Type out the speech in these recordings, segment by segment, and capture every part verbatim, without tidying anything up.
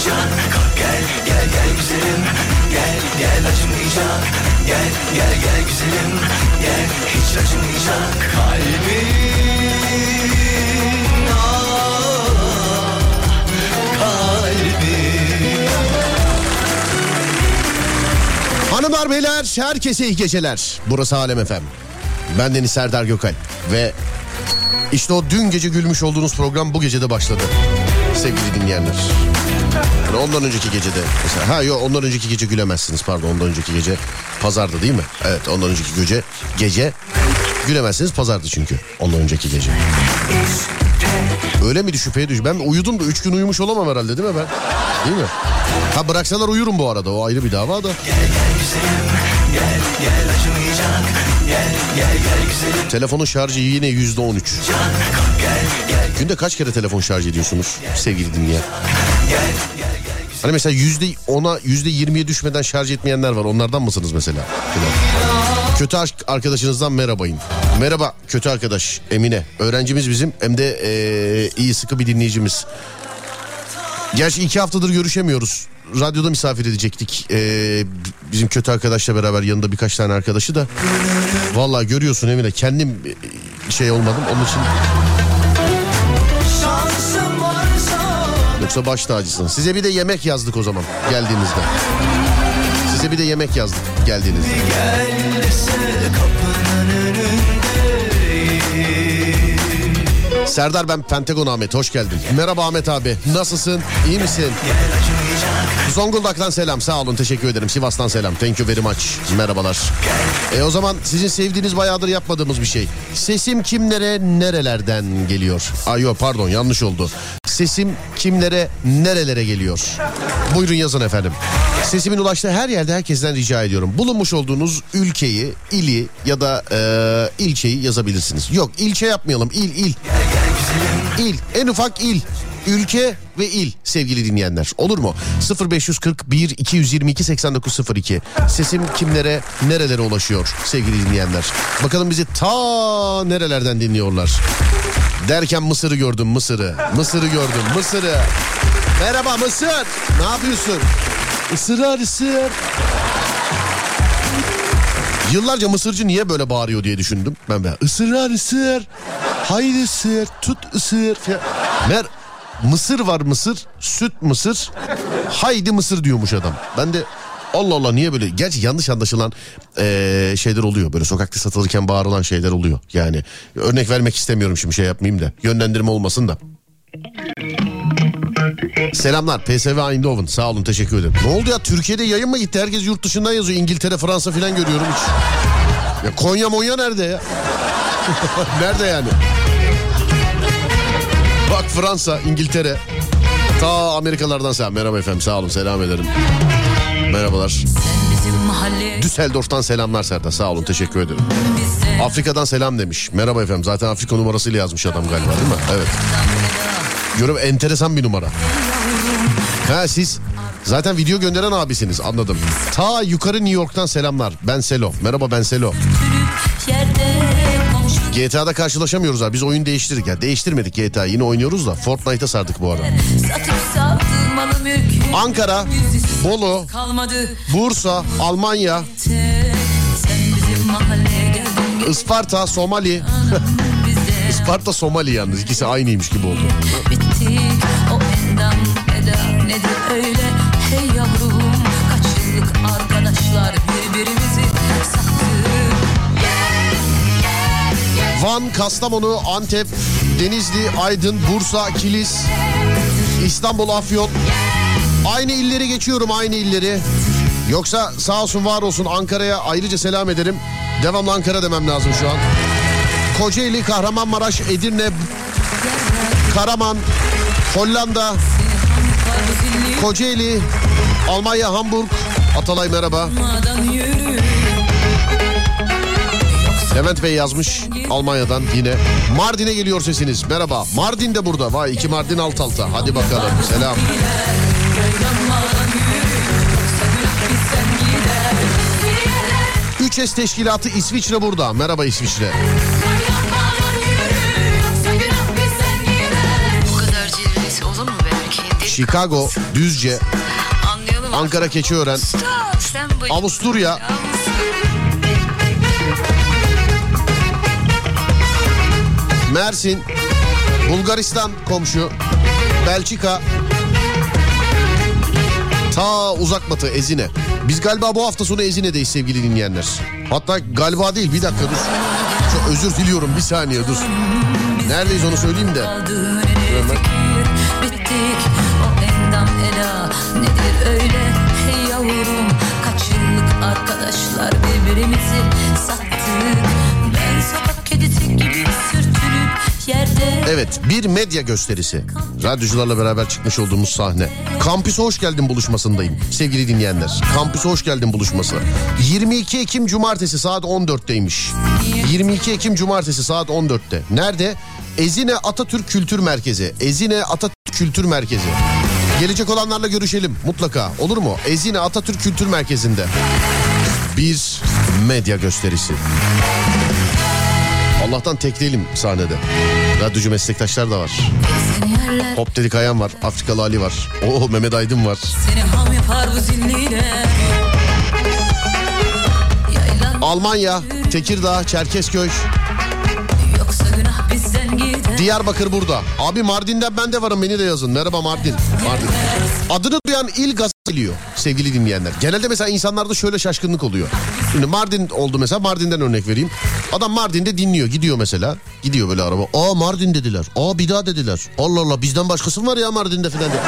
acımayacak. Gel gel gel güzelim, gel gel acımayacak. Gel gel gel güzelim, gel hiç acımayacak. Kalbim ah, kalbim. Hanımlar beyler, herkese iyi geceler. Burası Alem Efem. Ben Deniz Serdar Gökay ve işte o dün gece gülmüş olduğunuz program bu gece de başladı. Sevgili dinleyenler. Yani ondan önceki gecede mesela, ha yok ondan önceki gece gülemezsiniz, pardon ondan önceki gece pazardı değil mi? Evet, ondan önceki gece gece gülemezsiniz, pazardı çünkü ondan önceki gece. Öyle miydi, şüpheye düş. Ben uyudum da üç gün uyumuş olamam herhalde değil mi ben? Değil mi? Ha bıraksalar uyurum bu arada, o ayrı bir dava da. Gel, gel güzelim, gel, gel acımayacak. Gel, gel, gel güzelim. Telefonun şarjı yine yüzde on üç. Günde kaç kere telefon şarj ediyorsunuz sevgili dinleyen? Hani mesela yüzde ona, yüzde yirmiye düşmeden şarj etmeyenler var. Onlardan mısınız mesela? Kötü arkadaşınızdan merhabayın. Merhaba kötü arkadaş Emine. Öğrencimiz bizim, hem de ee, iyi sıkı bir dinleyicimiz. Gerçi iki haftadır görüşemiyoruz. Radyoda misafir edecektik. Ee, bizim kötü arkadaşla beraber, yanında birkaç tane arkadaşı da. Vallahi görüyorsun Emine, kendim şey olmadım onun için. Yoksa baş tacısın. Size bir de yemek yazdık o zaman geldiğinizde. Size bir de yemek yazdık geldiğinizde. Serdar, ben Pentagon Ahmet, hoş geldin. Merhaba Ahmet abi, nasılsın, iyi misin? Zonguldak'tan selam, sağ olun, teşekkür ederim. Sivas'tan selam, thank you very much, merhabalar. E o zaman sizin sevdiğiniz, bayağıdır yapmadığımız bir şey. Sesim kimlere nerelerden geliyor? Ay yok pardon, yanlış oldu. Sesim kimlere nerelere geliyor? Buyurun yazın efendim. Sesimin ulaştığı her yerde herkesten rica ediyorum. Bulunmuş olduğunuz ülkeyi, ili ya da e, ilçeyi yazabilirsiniz. Yok ilçe yapmayalım, il il. İl, en ufak il, ülke ve il sevgili dinleyenler, olur mu? sıfır beş kırk bir iki yüz yirmi iki seksen dokuz sıfır iki sesim kimlere nerelere ulaşıyor sevgili dinleyenler. Bakalım bizi ta nerelerden dinliyorlar. Derken Mısır'ı gördüm, Mısır'ı. Mısır'ı gördüm, Mısır'ı. Merhaba Mısır, ne yapıyorsun? Isırar ısır. Yıllarca Mısırcı niye böyle bağırıyor diye düşündüm. Ben ben ısırar ısır, hayır ısır, tut ısır. Mer Mısır var Mısır, süt Mısır, haydi Mısır diyormuş adam. Ben de Allah Allah niye böyle? Gerçi yanlış anlaşılan ee, şeyler oluyor. Böyle sokakta satılırken bağırılan şeyler oluyor. Yani örnek vermek istemiyorum şimdi, şey yapmayayım da. Yönlendirme olmasın da. Selamlar P S V Eindhoven, sağ olun teşekkür ederim. Ne oldu ya, Türkiye'de yayın mı gitti? Herkes yurt dışından yazıyor, İngiltere, Fransa filan görüyorum hiç. Ya Konya Monya nerede ya? Nerede yani? Bak Fransa, İngiltere, ta Amerikalardan selam. Merhaba efendim, sağ olun, selam ederim. Merhabalar. Düsseldorf'tan selamlar Serdar, sağ olun teşekkür ederim. Afrika'dan selam demiş. Merhaba efendim, zaten Afrika numarasıyla yazmış adam galiba değil mi? Evet. Yorum enteresan bir numara. Ha siz zaten video gönderen abisiniz, anladım. Ta yukarı New York'tan selamlar. Ben Selo. Merhaba ben Selo. G T A'da karşılaşamıyoruz abi. Biz oyun değiştirdik ya. Değiştirmedik G T A'yı. Yine oynuyoruz da Fortnite'a sardık bu arada. Ankara, Bolu, Bursa, Almanya, Isparta, Somali. Isparta, Somali yalnız. İkisi aynıymış gibi oldu. Bitti o endam eda nedir öyle hey yavrum, kaç yıllık arkadaşlar birbirimizi saktık. Van, Kastamonu, Antep, Denizli, Aydın, Bursa, Kilis, İstanbul, Afyon. Aynı illeri geçiyorum, aynı illeri. Yoksa sağ olsun var olsun Ankara'ya ayrıca selam ederim. Devamlı Ankara demem lazım şu an. Kocaeli, Kahramanmaraş, Edirne, Karaman, Hollanda, Kocaeli, Almanya, Hamburg. Atalay merhaba. Levent Bey yazmış Almanya'dan yine. Mardin'e geliyor sesiniz. Merhaba. Mardin de burada. Vay, iki Mardin alt alta. Hadi bakalım. Selam. üç S Teşkilatı İsviçre burada. Merhaba İsviçre. Chicago, Düzce, Ankara Keçiören, Avusturya, Mersin, Bulgaristan komşu, Belçika, ta uzak batı Ezine. Biz galiba bu hafta sonu Ezine'deyiz sevgili dinleyenler. Hatta galiba değil, bir dakika dur. Çok özür diliyorum, bir saniye dur. Neredeyiz onu söyleyeyim de. Arkadaşlar birbirimizi sattık. Ben sokak kedisi gibi sürtünüp yerde. Evet, bir medya gösterisi. Radyocularla beraber çıkmış olduğumuz sahne. Kampüse hoş geldin buluşmasındayım sevgili dinleyenler. Kampüse hoş geldin buluşması. yirmi iki Ekim Cumartesi saat on dörtteymiş. yirmi iki Ekim Cumartesi saat on dörtte. Nerede? Ezine Atatürk Kültür Merkezi. Ezine Atatürk Kültür Merkezi. Gelecek olanlarla görüşelim mutlaka, olur mu? Ezine Atatürk Kültür Merkezi'nde bir medya gösterisi. Allah'tan tek değilim sahnede. Radyocu meslektaşlar da var. Hop dedik Ayhan var, Afrikalı Ali var. Oo, Mehmet Aydın var. Almanya, Tekirdağ, Çerkezköy. Diyarbakır burada. Abi Mardin'den ben de varım, beni de yazın. Merhaba Mardin. Mardin. Adını duyan il gaza geliyor sevgili dinleyenler. Genelde mesela insanlarda şöyle şaşkınlık oluyor. Şimdi Mardin oldu mesela, Mardin'den örnek vereyim. Adam Mardin'de dinliyor, gidiyor mesela. Gidiyor böyle araba. Aa Mardin dediler. Aa bir daha dediler. Allah Allah, bizden başkası mı var ya Mardin'de falan diye.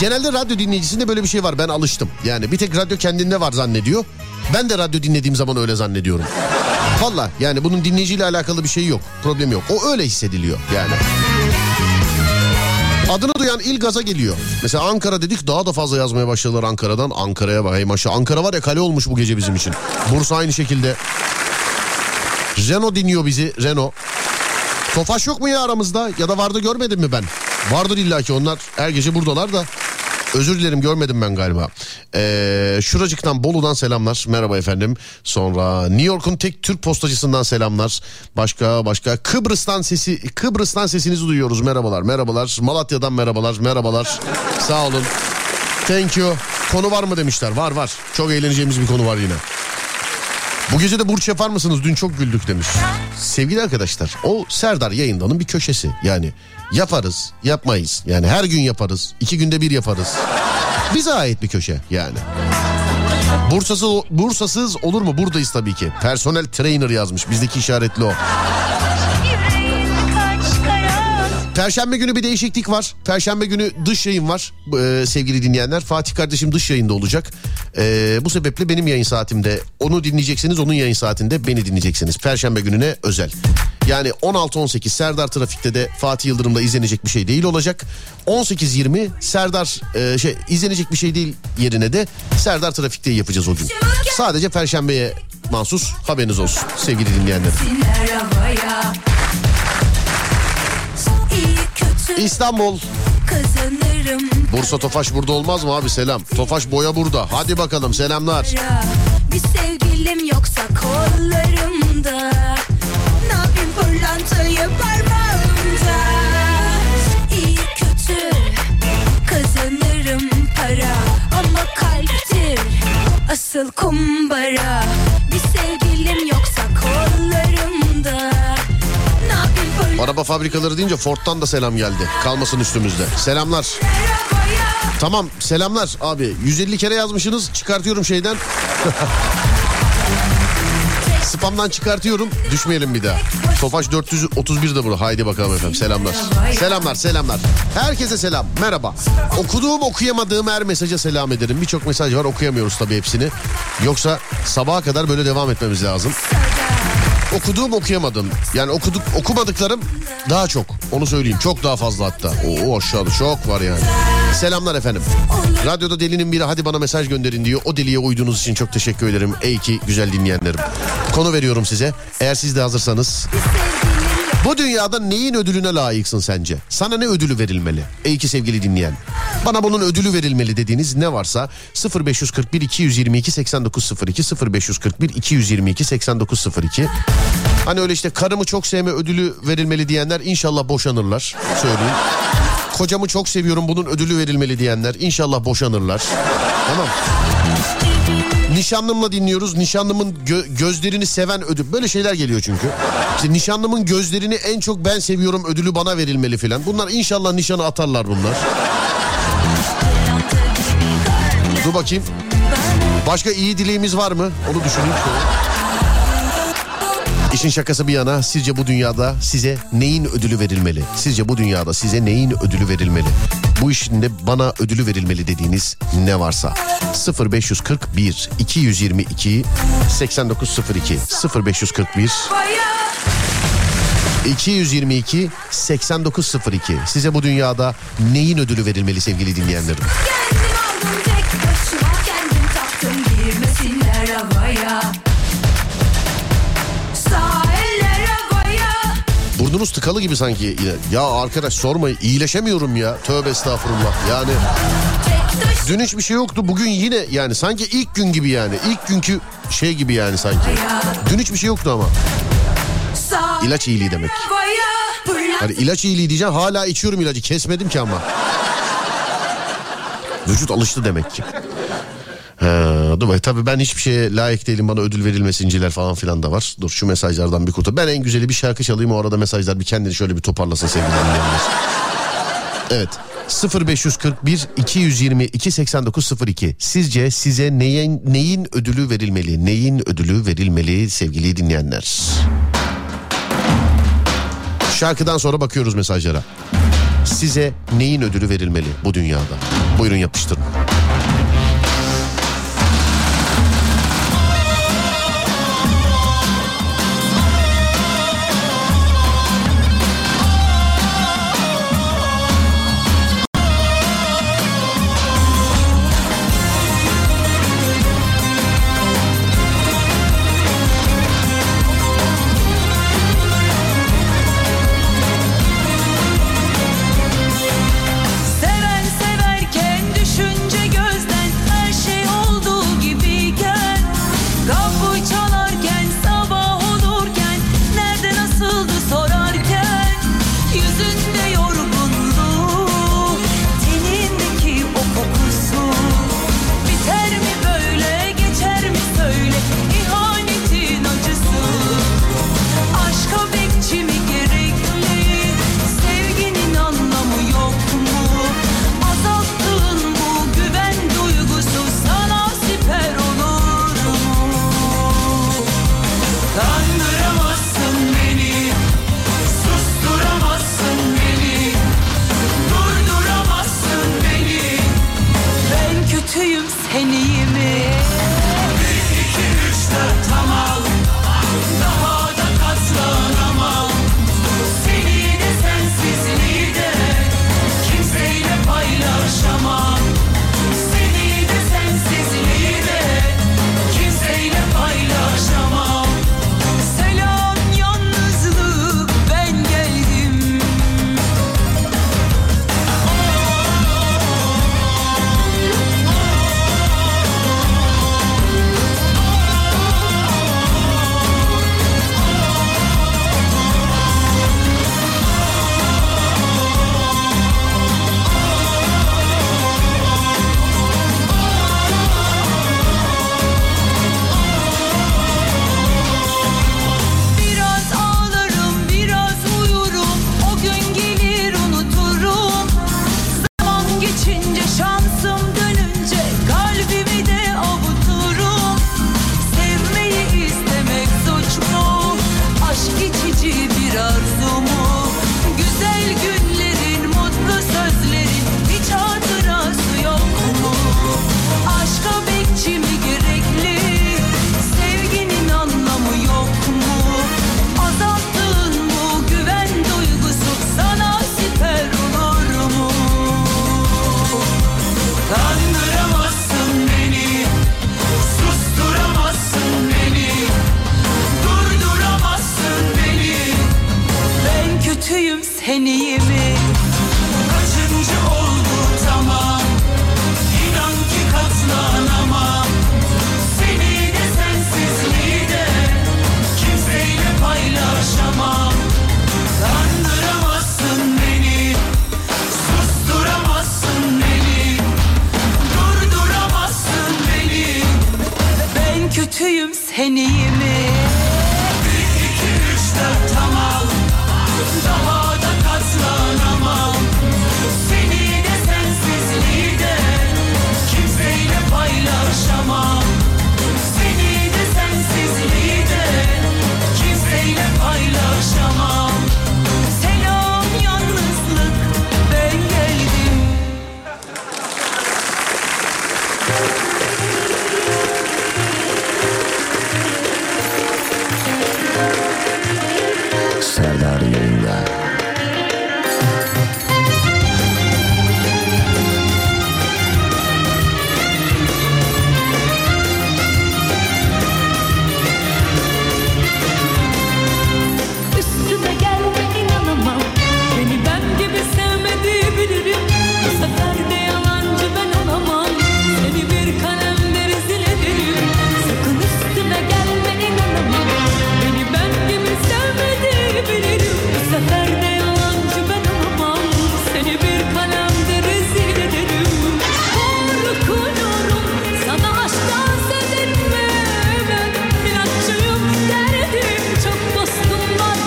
Genelde radyo dinleyicisinde böyle bir şey var, ben alıştım. Yani bir tek radyo kendinde var zannediyor. Ben de radyo dinlediğim zaman öyle zannediyorum. Valla yani bunun dinleyiciyle alakalı bir şey yok. Problem yok. O öyle hissediliyor yani. Adını duyan il gaza geliyor. Mesela Ankara dedik, daha da fazla yazmaya başladılar Ankara'dan. Ankara'ya bak, hey maşallah. Ankara var ya, kale olmuş bu gece bizim için. Bursa aynı şekilde. Renault dinliyor bizi, Renault. Tofaş yok mu ya aramızda? Ya da vardı, görmedim mi ben? Vardır illaki, onlar her gece buradalar da. Özür dilerim, görmedim ben galiba. Ee, şuracıktan, Bolu'dan selamlar. Merhaba efendim. Sonra New York'un tek Türk postacısından selamlar. Başka başka Kıbrıs'tan sesi Kıbrıs'tan sesinizi duyuyoruz. Merhabalar. Merhabalar. Malatya'dan merhabalar. Merhabalar. Sağ olun. Thank you. Konu var mı demişler. Var var. Çok eğleneceğimiz bir konu var yine. Bu gece de burç yapar mısınız? Dün çok güldük demiş. Sevgili arkadaşlar, o Serdar yayındanın bir köşesi. Yani yaparız, yapmayız. Yani her gün yaparız, iki günde bir yaparız. Bize ait bir köşe yani. Bursası, Bursasız olur mu? Buradayız tabii ki. Personel trainer yazmış. Bizdeki işaretli o. Perşembe günü bir değişiklik var. Perşembe günü dış yayın var ee, sevgili dinleyenler. Fatih kardeşim dış yayında olacak. Ee, bu sebeple benim yayın saatimde onu dinleyeceksiniz. Onun yayın saatinde beni dinleyeceksiniz. Perşembe gününe özel. Yani on altı on sekiz Serdar Trafik'te de Fatih Yıldırım'da izlenecek bir şey değil olacak. on sekiz yirmi Serdar e, şey izlenecek bir şey değil yerine de Serdar Trafik'te yapacağız o gün. Sadece Perşembe'ye mahsus, haberiniz olsun sevgili dinleyenler. İstanbul, Bursa Tofaş burada olmaz mı abi? Selam. Tofaş boya burada. Hadi bakalım, selamlar. Bir sevgilim yoksa kollarımda, ne yapayım pırlantayı parmağımda. İyi kötü kazanırım para, ama kalptir asıl kumbara. Bir sevgilim yoksa kollarımda. Araba fabrikaları deyince Ford'tan da selam geldi. Kalmasın üstümüzde. Selamlar. Tamam, selamlar abi. yüz elli kere yazmışsınız. Çıkartıyorum şeyden. Spam'dan çıkartıyorum. Düşmeyelim bir daha. Tofaş dört yüz otuz bir de burada. Haydi bakalım efendim. Selamlar. Selamlar, selamlar. Herkese selam. Merhaba. Okuduğum, okuyamadığım her mesaja selam ederim. Birçok mesaj var. Okuyamıyoruz tabii hepsini. Yoksa sabaha kadar böyle devam etmemiz lazım. Okuduğum, okuyamadım. Yani okuduk, okumadıklarım daha çok. Onu söyleyeyim. Çok daha fazla hatta. Oo, aşağıda çok var yani. Selamlar efendim. Radyoda delinin biri hadi bana mesaj gönderin diyor. O deliye uyduğunuz için çok teşekkür ederim. Ey ki güzel dinleyenlerim. Konu veriyorum size. Eğer siz de hazırsanız. Bu dünyada neyin ödülüne layıksın sence? Sana ne ödülü verilmeli? Ey ki sevgili dinleyen. Bana bunun ödülü verilmeli dediğiniz ne varsa sıfır beş kırk bir iki yüz yirmi iki seksen dokuz sıfır iki sıfır beş kırk bir iki yüz yirmi iki seksen dokuz sıfır iki. Hani öyle işte karımı çok sevme ödülü verilmeli diyenler inşallah boşanırlar. Söyleyeyim. kocamı çok seviyorum, bunun ödülü verilmeli diyenler inşallah boşanırlar. Tamam. Nişanlımla dinliyoruz. Nişanlımın gö- gözlerini seven ödül. Böyle şeyler geliyor çünkü. İşte nişanlımın gözlerini en çok ben seviyorum, ödülü bana verilmeli filan. Bunlar inşallah nişana atarlar bunlar. Dur bakayım. Başka iyi dileğimiz var mı? Onu düşüneyim şöyle. İşin şakası bir yana, sizce bu dünyada size neyin ödülü verilmeli? Sizce bu dünyada size neyin ödülü verilmeli? Bu işinde bana ödülü verilmeli dediğiniz ne varsa. sıfır beş kırk bir iki yüz yirmi iki seksen dokuz sıfır iki sıfır beş kırk bir iki yüz yirmi iki seksen dokuz sıfır iki Size bu dünyada neyin ödülü verilmeli sevgili dinleyenlerim? Burnunuz tıkalı gibi sanki. Ya arkadaş sormayın, iyileşemiyorum ya. Tövbe estağfurullah yani. Dün hiçbir şey yoktu, bugün yine yani sanki ilk gün gibi yani. İlk günkü şey gibi yani sanki. Dün hiçbir şey yoktu ama. İlaç iyiliği demek. Hani ilaç iyiliği diyeceğim, hala içiyorum ilacı, kesmedim ki ama. Vücut alıştı demek ki. Dur, tabii ben hiçbir şeye layık değilim, bana ödül verilmesinciler falan filan da var. Dur şu mesajlardan bir kurtul. Ben en güzeli bir şarkı çalayım, o arada mesajlar bir kendini şöyle bir toparlasın sevgili dinleyenler. Evet, sıfır beş kırk bir iki yüz yirmi iki seksen dokuz sıfır iki Sizce size neyin, neyin ödülü verilmeli? Neyin ödülü verilmeli sevgili dinleyenler? Şarkıdan sonra bakıyoruz mesajlara. Size neyin ödülü verilmeli bu dünyada? Buyurun yapıştırın. bırakayım seni mi? bir iki üç dört tamam, daha da katlanamam. Seni de sensizliği de kimseyle paylaşamam. Seni de sensizliği de kimseyle paylaşamam. Selam yalnızlık, ben geldim. Serdar yayında. Üstüme gelme, inanamam. Beni ben gibi sevmediği bilirim. Bu sefer de yalancı ben olamam. Seni bir kalemde rezil ederim. Sakın üstüme gelme, inanamam. Beni ben gibi sevmediği bilirim. Bu sefer de yalancı ben olamam. Seni bir kalemde rezil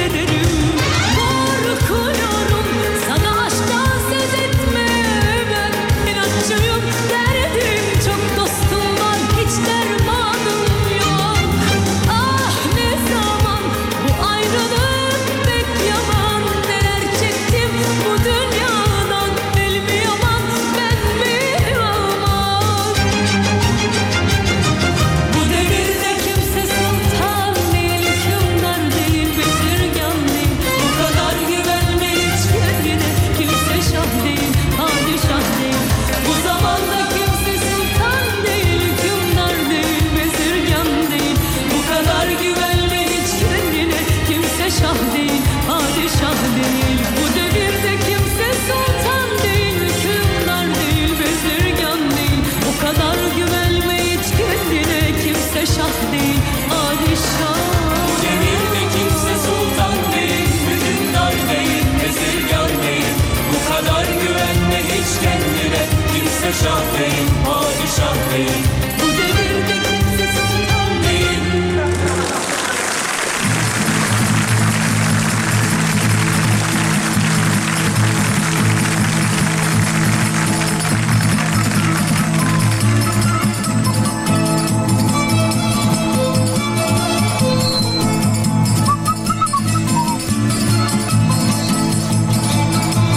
ederim. Korkuyorum sana aşktan sevinmem. İlaççıyım derdim çok, dostum var hiç dermanım yok. Ah ne zaman bu ayrılık bekleyemem. Neler çektim bu dünyadan bilmeyemem. Ben bilmem. Bu devirde kimse sultan değil, hükümdar değil, bir sürgün değil. Bu kadar güvenme hiç kendine, kimse şah değil, padişah değil. Bu zamanda kimse sultan değil, hükümdar değil, bir sürgün değil. Bu kadar güvenme hiç kendine, kimse şah değil, padişah değil. Bu devirde kimse sultan değil, hükümdar değil, bir sürgün değil. Bu kadar güvenme hiç kendine, kimse şah değil, padişah değil. Üstüme gelme, inanamam. Beni ben gibi sevmediği bilirim. Bu sefer de yalancı ben olamam. Seni bir kalemde rezil ederim. Sakın üstüme gelme, inanamam. Beni ben gibi sevmediği bilirim. Bu sefer de yalancı ben olamam. Seni bir kalemde rezil ederim. Korkuyorum sana aşktan söz etmem. İnatçıyım derdim çok, dostum var hiç dermanım yok. Ah ne zaman bu ayrılık bekleyemem. Neler çektim bu dünyadan bilmeyemem. Ben bilmem. Bu devirde kimse sultan değil, hükümdar değil, bezirgan değil. Bu kadar güvenme hiç kendine, kimse şah değil, padişah değil. Bu zamanda kimse sultan değil, hükümdar değil, bezirgan değil. Bu kadar güvenme hiç kendine, kimse şah değil, padişah değil. Bu devirde kimse sultan değil, hükümdar değil, bezirgan değil. Bu kadar güvenme hiç kendine, kimse şah değil, padişah. Bu devirde kimse sultan değil, hükümdar değil, bezirgan değil. Bu kadar güvenme hiç kendine, kimse şah değil, padişah değil. Bu devirde kimse sultan değil.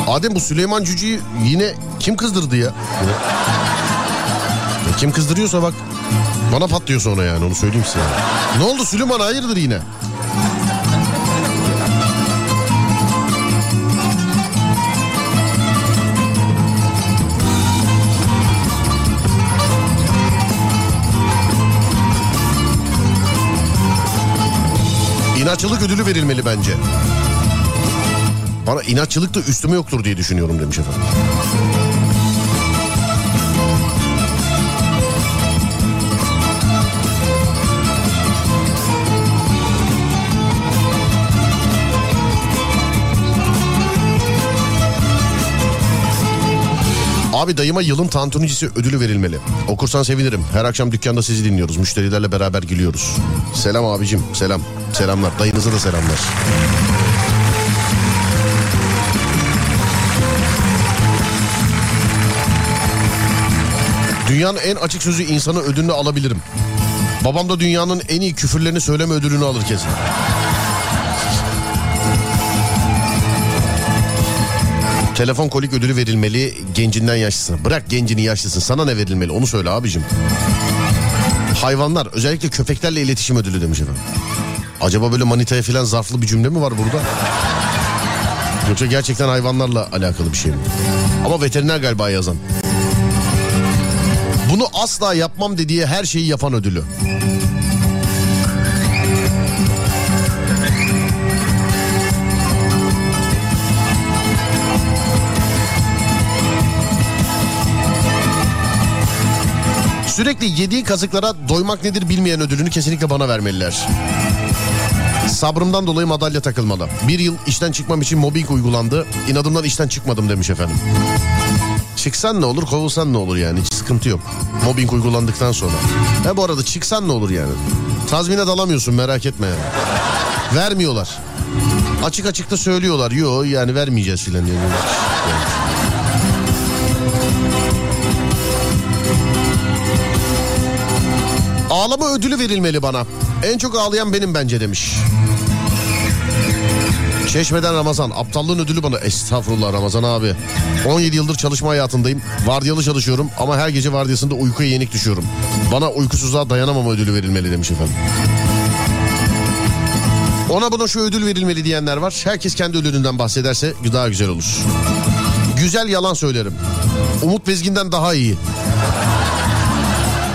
Adem, bu Süleyman Cücü'yü yine kim kızdırdı ya? Ya kim kızdırıyorsa bak bana patlıyor sonra, yani onu söyleyeyim size. Ne oldu Süleyman, hayırdır yine? İnatçılık ödülü verilmeli bence. Bana inatçılık da üstüme yoktur diye düşünüyorum demiş efendim. Abi dayıma yılın tantunicisi ödülü verilmeli. Okursan sevinirim. Her akşam dükkanda sizi dinliyoruz. Müşterilerle beraber gülüyoruz. Selam abicim. Selam. Selamlar. Dayınıza da selamlar. Dünyanın en açık sözlü insanı ödülünü alabilirim. Babam da dünyanın en iyi küfürlerini söyleme ödülünü alır kesin. Telefon kolik ödülü verilmeli gencinden yaşlısına. Bırak gencini yaşlısını, sana ne verilmeli onu söyle abicim. Hayvanlar, özellikle köpeklerle iletişim ödülü demiş efendim. Acaba böyle manitaya filan zarflı bir cümle mi var burada? Yoksa gerçekten hayvanlarla alakalı bir şey mi? Ama veteriner galiba yazan. Bunu asla yapmam dediği her şeyi yapan ödülü. Sürekli yediği kazıklara doymak nedir bilmeyen ödülünü kesinlikle bana vermeliler. Sabrımdan dolayı madalya takılmalı. Bir yıl işten çıkmam için mobbing uygulandı. İnadımdan işten çıkmadım demiş efendim. Çıksan ne olur, kovulsan ne olur yani, hiç sıkıntı yok. Mobbing uygulandıktan sonra. Ha bu arada çıksan ne olur yani. Tazminat alamıyorsun, merak etme yani. Vermiyorlar. Açık açık da söylüyorlar. Yo yani vermeyeceğiz filan yani. Ağlama ödülü verilmeli bana. En çok ağlayan benim bence demiş. Çeşmeden Ramazan. Aptallığın ödülü bana. Estağfurullah Ramazan abi. on yedi yıldır çalışma hayatındayım. Vardiyalı çalışıyorum ama her gece vardiyasında uykuya yenik düşüyorum. Bana uykusuzluğa dayanamama ödülü verilmeli demiş efendim. Ona buna şu ödül verilmeli diyenler var. Herkes kendi ödülünden bahsederse daha güzel olur. Güzel yalan söylerim. Umut Bezgin'den daha iyi.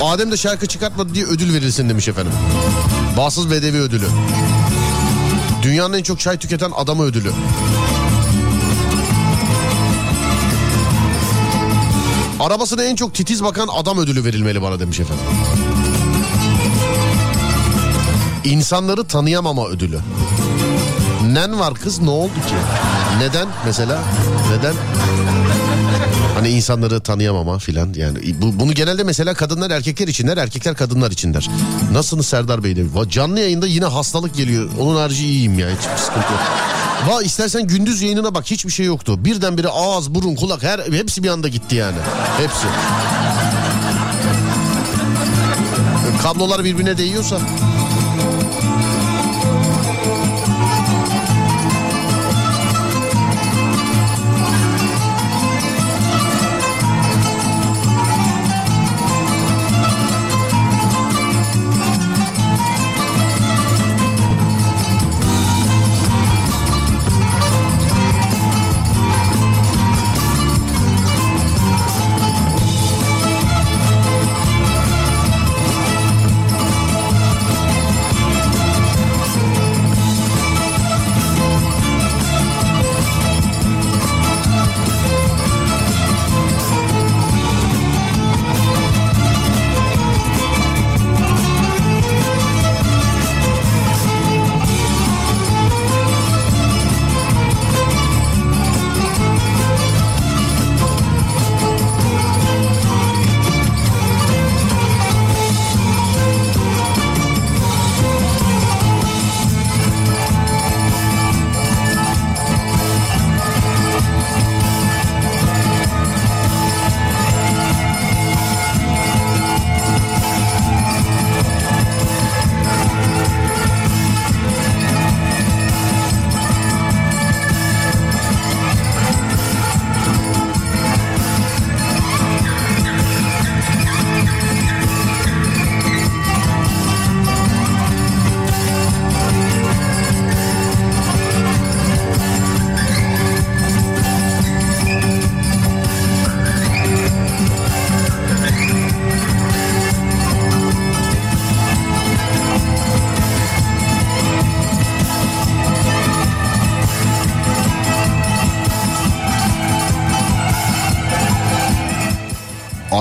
Adem de şarkı çıkartmadı diye ödül verilsin demiş efendim. Bağımsız Bedevi ödülü. Dünyanın en çok çay tüketen adamı ödülü. Arabasına en çok titiz bakan adam ödülü verilmeli bana demiş efendim. İnsanları tanıyamama ödülü. Nen var kız, ne oldu ki? Neden mesela? Neden? Hani insanları tanıyamama filan yani. Bu, bunu genelde mesela kadınlar erkekler için der, erkekler kadınlar için der. Nasılsınız Serdar Bey demiş. Canlı yayında yine hastalık geliyor. Onun harici iyiyim ya, hiçbir sıkıntı yok. Va istersen gündüz yayınına bak, hiçbir şey yoktu. Birdenbire ağız, burun, kulak her hepsi bir anda gitti yani. Hepsi. Kablolar birbirine değiyorsa...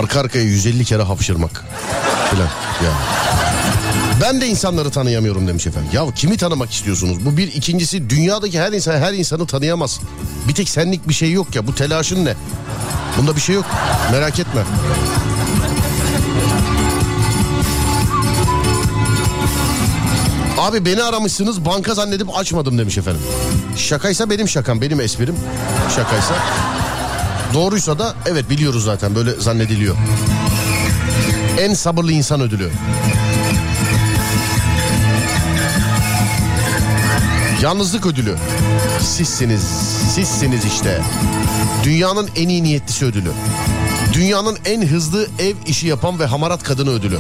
arka arkaya yüz elli kere hapşırmak falan ya. Ben de insanları tanıyamıyorum demiş efendim. Ya kimi tanımak istiyorsunuz? Bu bir. İkincisi, dünyadaki her insan her insanı tanıyamaz. Bir tek senlik bir şey yok ya. Bu telaşın ne? Bunda bir şey yok. Merak etme. Abi beni aramışsınız, banka zannedip açmadım demiş efendim. Şakaysa benim şakam, benim esprim. Şakaysa. Doğruysa da evet, biliyoruz zaten, böyle zannediliyor. En sabırlı insan ödülü. Yalnızlık ödülü. Sizsiniz, sizsiniz işte. Dünyanın en iyi niyetlisi ödülü. Dünyanın en hızlı ev işi yapan ve hamarat kadını ödülü.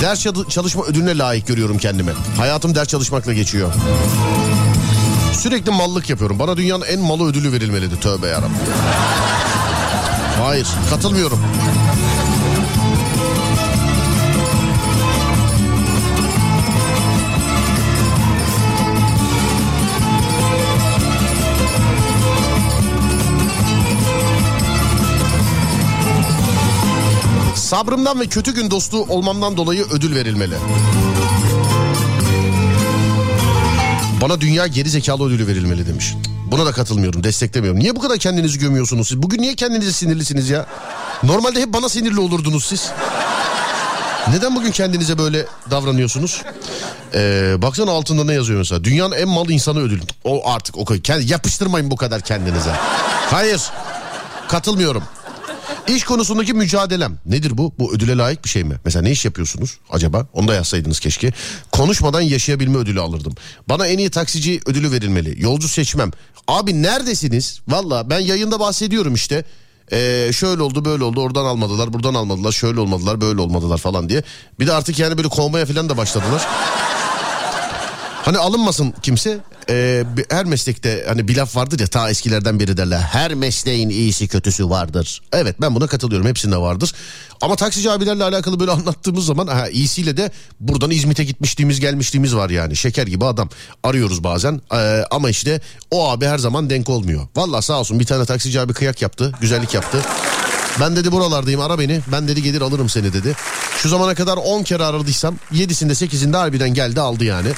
Ders çalışma ödülüne layık görüyorum kendimi. Hayatım ders çalışmakla geçiyor. Sürekli mallık yapıyorum. Bana dünyanın en malı ödülü verilmeliydi. Tövbe yarabbim. Hayır, katılmıyorum. Sabrımdan ve kötü gün dostu olmamdan dolayı ödül verilmeli. Bana dünya geri zekalı ödülü verilmeli demiş. Buna da katılmıyorum, desteklemiyorum. Niye bu kadar kendinizi gömüyorsunuz siz? Bugün niye kendinize sinirlisiniz ya? Normalde hep bana sinirli olurdunuz siz. Neden bugün kendinize böyle davranıyorsunuz? Ee, baksana altında ne yazıyor mesela? Dünyanın en mal insanı ödülü. O artık o kadar. Yapıştırmayın bu kadar kendinize. Hayır, katılmıyorum. İş konusundaki mücadelem. Nedir bu? Bu ödüle layık bir şey mi? Mesela ne iş yapıyorsunuz acaba? Onu da yazsaydınız keşke. Konuşmadan yaşayabilme ödülü alırdım. Bana en iyi taksici ödülü verilmeli. Yolcu seçmem. Abi neredesiniz? Valla ben yayında bahsediyorum işte. Ee, şöyle oldu, böyle oldu, oradan almadılar, buradan almadılar, şöyle olmadılar, böyle olmadılar falan diye. Bir de artık yani böyle kovmaya falan da başladılar. Hani alınmasın kimse. Ee, her meslekte hani bir laf vardır ya, ta eskilerden beri derler. Her mesleğin iyisi kötüsü vardır. Evet, ben buna katılıyorum, hepsinde vardır. Ama taksici abilerle alakalı böyle anlattığımız zaman ha, iyisiyle de buradan İzmit'e gitmişliğimiz gelmişliğimiz var yani. Şeker gibi adam arıyoruz bazen ee, ama işte o abi her zaman denk olmuyor. Vallahi sağ olsun, bir tane taksici abi kıyak yaptı, güzellik yaptı. Ben dedi buralardayım, ara beni. Ben dedi gelir alırım seni dedi. Şu zamana kadar on kere aradıysam yedisinde sekizinde harbiden geldi aldı yani.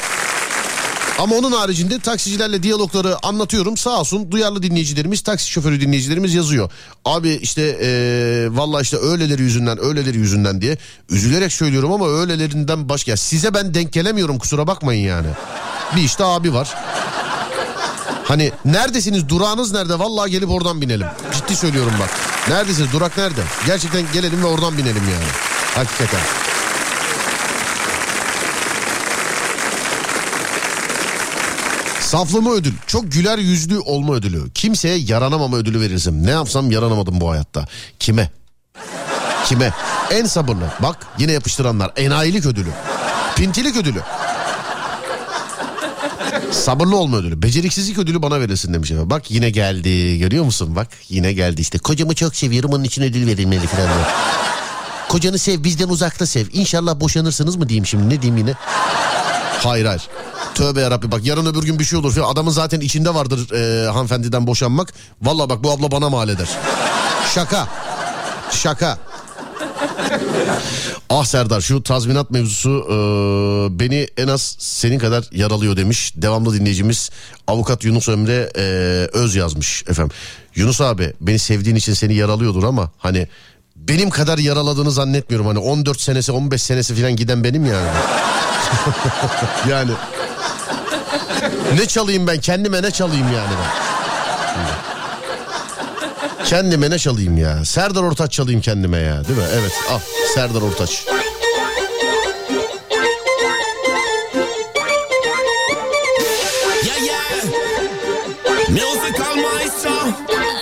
Ama onun haricinde taksicilerle diyalogları anlatıyorum. Sağ olsun duyarlı dinleyicilerimiz, taksi şoförü dinleyicilerimiz yazıyor. Abi işte ee, valla işte öyleleri yüzünden, öyleleri yüzünden diye üzülerek söylüyorum ama öylelerinden başka. Size ben denk gelemiyorum, kusura bakmayın yani. Bir işte abi var. Hani neredesiniz, durağınız nerede? Valla gelip oradan binelim. Ciddi söylüyorum bak. Neredesiniz, durak nerede? Gerçekten gelelim ve oradan binelim yani. Hakikaten. Saflama ödül. Çok güler yüzlü olma ödülü. Kimseye yaranamama ödülü verirsem. Ne yapsam yaranamadım bu hayatta. Kime? Kime? En sabırlı. Bak yine yapıştıranlar. Enayilik ödülü. Pintilik ödülü. Sabırlı olma ödülü. Beceriksizlik ödülü bana verilsin demiş efendim. Bak yine geldi. Görüyor musun? Bak yine geldi işte. Kocamı çok seviyorum, onun için ödül verilmeli falan. Kocanı sev, bizden uzakta sev. İnşallah boşanırsınız mı diyeyim şimdi? Ne diyeyim yine? Hayır hayır. Tövbe yarabbim, bak yarın öbür gün bir şey olur. Adamın zaten içinde vardır e, hanımefendiden boşanmak. Vallahi bak bu abla bana mal eder. Şaka. Şaka. Ah Serdar, şu tazminat mevzusu e, beni en az senin kadar yaralıyor demiş. Devamlı dinleyicimiz avukat Yunus Emre e, Öz yazmış efendim. Yunus abi, beni sevdiğin için seni yaralıyordur ama hani benim kadar yaraladığını zannetmiyorum. Hani on dört senesi on beş senesi falan giden benim yani. Yani ne çalayım ben kendime, ne çalayım yani ben. Kendime ne çalayım ya? Serdar Ortaç çalayım kendime ya, değil mi? Evet, al Serdar Ortaç.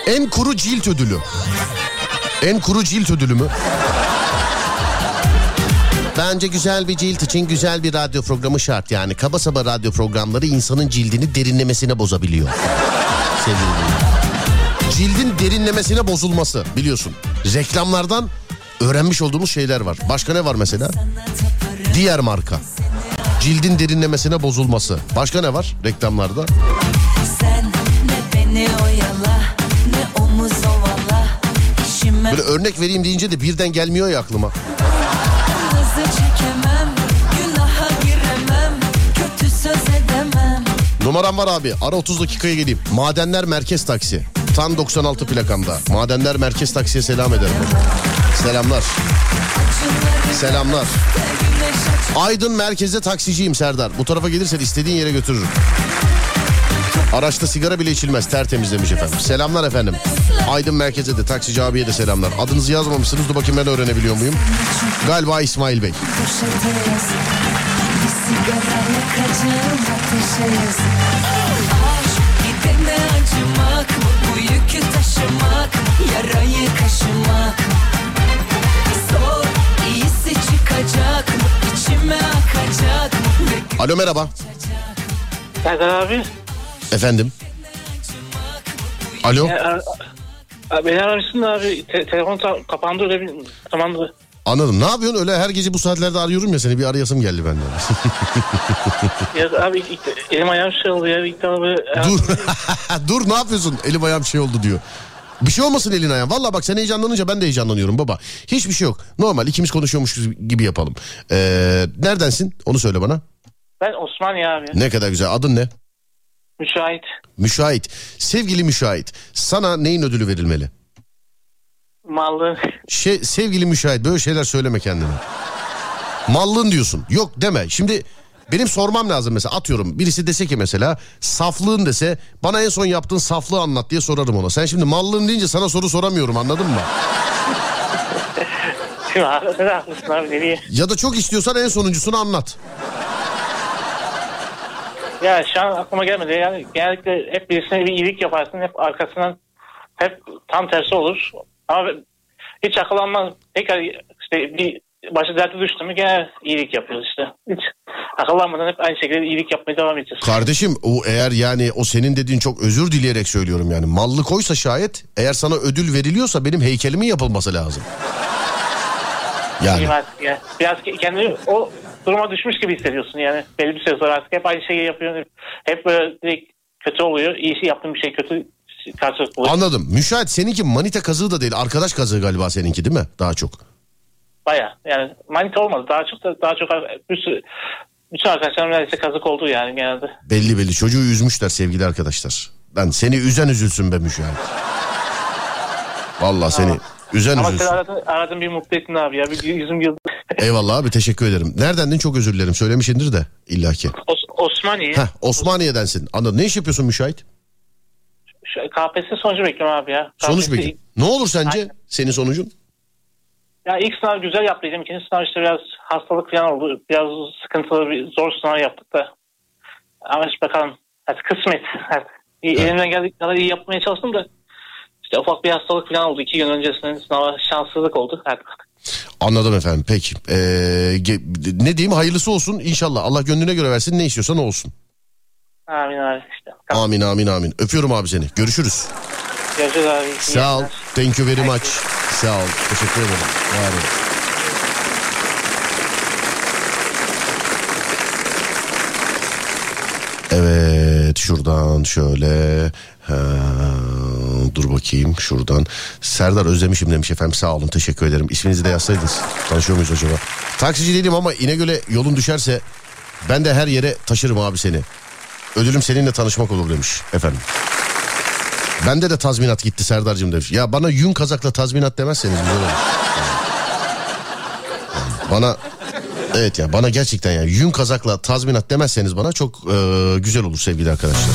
En kuru cilt ödülü. En kuru cilt ödülü mü? Bence güzel bir cilt için güzel bir radyo programı şart yani. Kaba saba radyo programları insanın cildini derinlemesine bozabiliyor. Cildin derinlemesine bozulması, biliyorsun. Reklamlardan öğrenmiş olduğumuz şeyler var. Başka ne var mesela? Diğer marka. Cildin derinlemesine bozulması. Başka ne var reklamlarda? Sen ne beni oyala, ne omuz ovala, işime Böyle örnek vereyim deyince de birden gelmiyor ya aklıma. Numaram var abi. Ara otuz dakikaya geleyim. Madenler Merkez Taksi. Tam doksan altı plakamda. Madenler Merkez Taksi'ye selam ederim. Selamlar. Selamlar. Aydın Merkez'de taksiciyim Serdar. Bu tarafa gelirsen istediğin yere götürürüm. Araçta sigara bile içilmez, tertemiz demiş efendim. Selamlar efendim. Aydın Merkez'e de, taksici abiye de selamlar. Adınızı yazmamışsınız, dur bakayım ben öğrenebiliyor muyum? Galiba İsmail Bey. Alo merhaba. Serdar abi. Efendim. Alo. Beni ararsın abi. Te- telefon ta- kapandı öyle bir zamandı. Anladım. Ne yapıyorsun? Öyle her gece bu saatlerde arıyorum ya seni. Bir arayasım geldi benden. Ya abi elim ayağım şey oldu ya. İlk abi, Dur. Dur ne yapıyorsun? Elim ayağım şey oldu diyor. Bir şey olmasın elin ayağın. Valla bak sen heyecanlanınca ben de heyecanlanıyorum baba. Hiçbir şey yok. Normal ikimiz konuşuyormuş gibi yapalım. Ee, neredensin? Onu söyle bana. Ben Osman ya abi. Ne kadar güzel. Adın ne? Müşahit. Müşahit. Sevgili Müşahit, sana neyin ödülü verilmeli? Mallığın. Şey, sevgili Müşahit, böyle şeyler söyleme kendine. Mallığın diyorsun. Yok deme. Şimdi benim sormam lazım mesela, atıyorum. Birisi dese ki mesela saflığın dese, bana en son yaptığın saflığı anlat diye sorarım ona. Sen şimdi mallığın deyince sana soru soramıyorum, anladın mı? Şimdi haklısın abi, nereye? Ya da çok istiyorsan en sonuncusunu anlat. Ya şu an aklıma gelmedi. Yani genellikle hep birisine bir iyilik yaparsın. Hep arkasından hep tam tersi olur. Ama hiç akıl almaz. Tekrar işte bir başı dertte düştü mü gene iyilik yapıyoruz işte. Hiç akıl almadan hep aynı şekilde iyilik yapmaya devam edeceğiz. Kardeşim o eğer yani o senin dediğin, çok özür dileyerek söylüyorum yani. Mallı koysa şayet, eğer sana ödül veriliyorsa benim heykelimin yapılması lazım. Yani. yani. Biraz kendimi o duruma düşmüş gibi hissediyorsun yani. Belli bir süre sonra artık hep aynı şeyi yapıyorsun. Hep böyle direkt kötü oluyor. İyi şey yaptığın bir şey kötü karşılık oluyor. Anladım. Müşahit, seninki manita kazığı da değil. Arkadaş kazığı galiba seninki değil mi? Daha çok. Baya. Yani manita olmadı. Daha çok da daha çok bir sürü, bütün arkadaşlarım neredeyse kazık oldu yani genelde. Belli belli. Çocuğu üzmüşler sevgili arkadaşlar. Lan seni üzen üzülsün be Müşahit. Vallahi seni... Aa. Üzen Ama üzülsün. Sen aradın, aradın bir mutlu ettin abi ya. Bir yüzüm güldü. Eyvallah abi, teşekkür ederim. Neredendin çok özür dilerim. Söylemişindir de illaki. Os- Osmaniye. Heh, Osmaniye'densin. Anladın. Ne iş yapıyorsun Müşahit? K P S S sonucu bekliyorum abi ya. K P S S... Sonuç bekliyorum. Ne olur sence? Aynen. Senin sonucun? Ya ilk sınav güzel yaptıydım. İkinci sınav işte biraz hastalık falan oldu. Biraz sıkıntılı bir zor sınav yaptık da. Ama işte bakalım. Hadi kısmet. Hadi. Evet. Elimden geldiği kadar iyi yapmaya çalıştım da. İşte ufak bir hastalık falan oldu. İki gün öncesinden sınava şanssızlık oldu. Hadi. Anladım efendim. Peki. Ee, ne diyeyim? Hayırlısı olsun inşallah. Allah gönlüne göre versin. Ne istiyorsan o olsun. Amin abi işte. Tamam. Amin amin amin. Öpüyorum abi seni. Görüşürüz. Görüşürüz abi. İyi Sağ ol. Thank you very much. Sağ ol. Teşekkür ederim. Var olun. Evet, şuradan şöyle ha, dur bakayım şuradan. Serdar özlemişim demiş efendim, sağ olun, teşekkür ederim. İsminizi de yazsaydınız. Tanışıyor muyuz acaba? Taksici değilim ama İnegöl'e yolun düşerse ben de her yere taşırım abi seni. Ödülüm seninle tanışmak olur demiş efendim. Bende de tazminat gitti Serdar'cığım demiş. Ya bana yün kazakla tazminat demezseniz güzel olur. Bana... Evet ya, bana gerçekten yani yün kazakla tazminat demezseniz bana çok e, güzel olur sevgili arkadaşlar.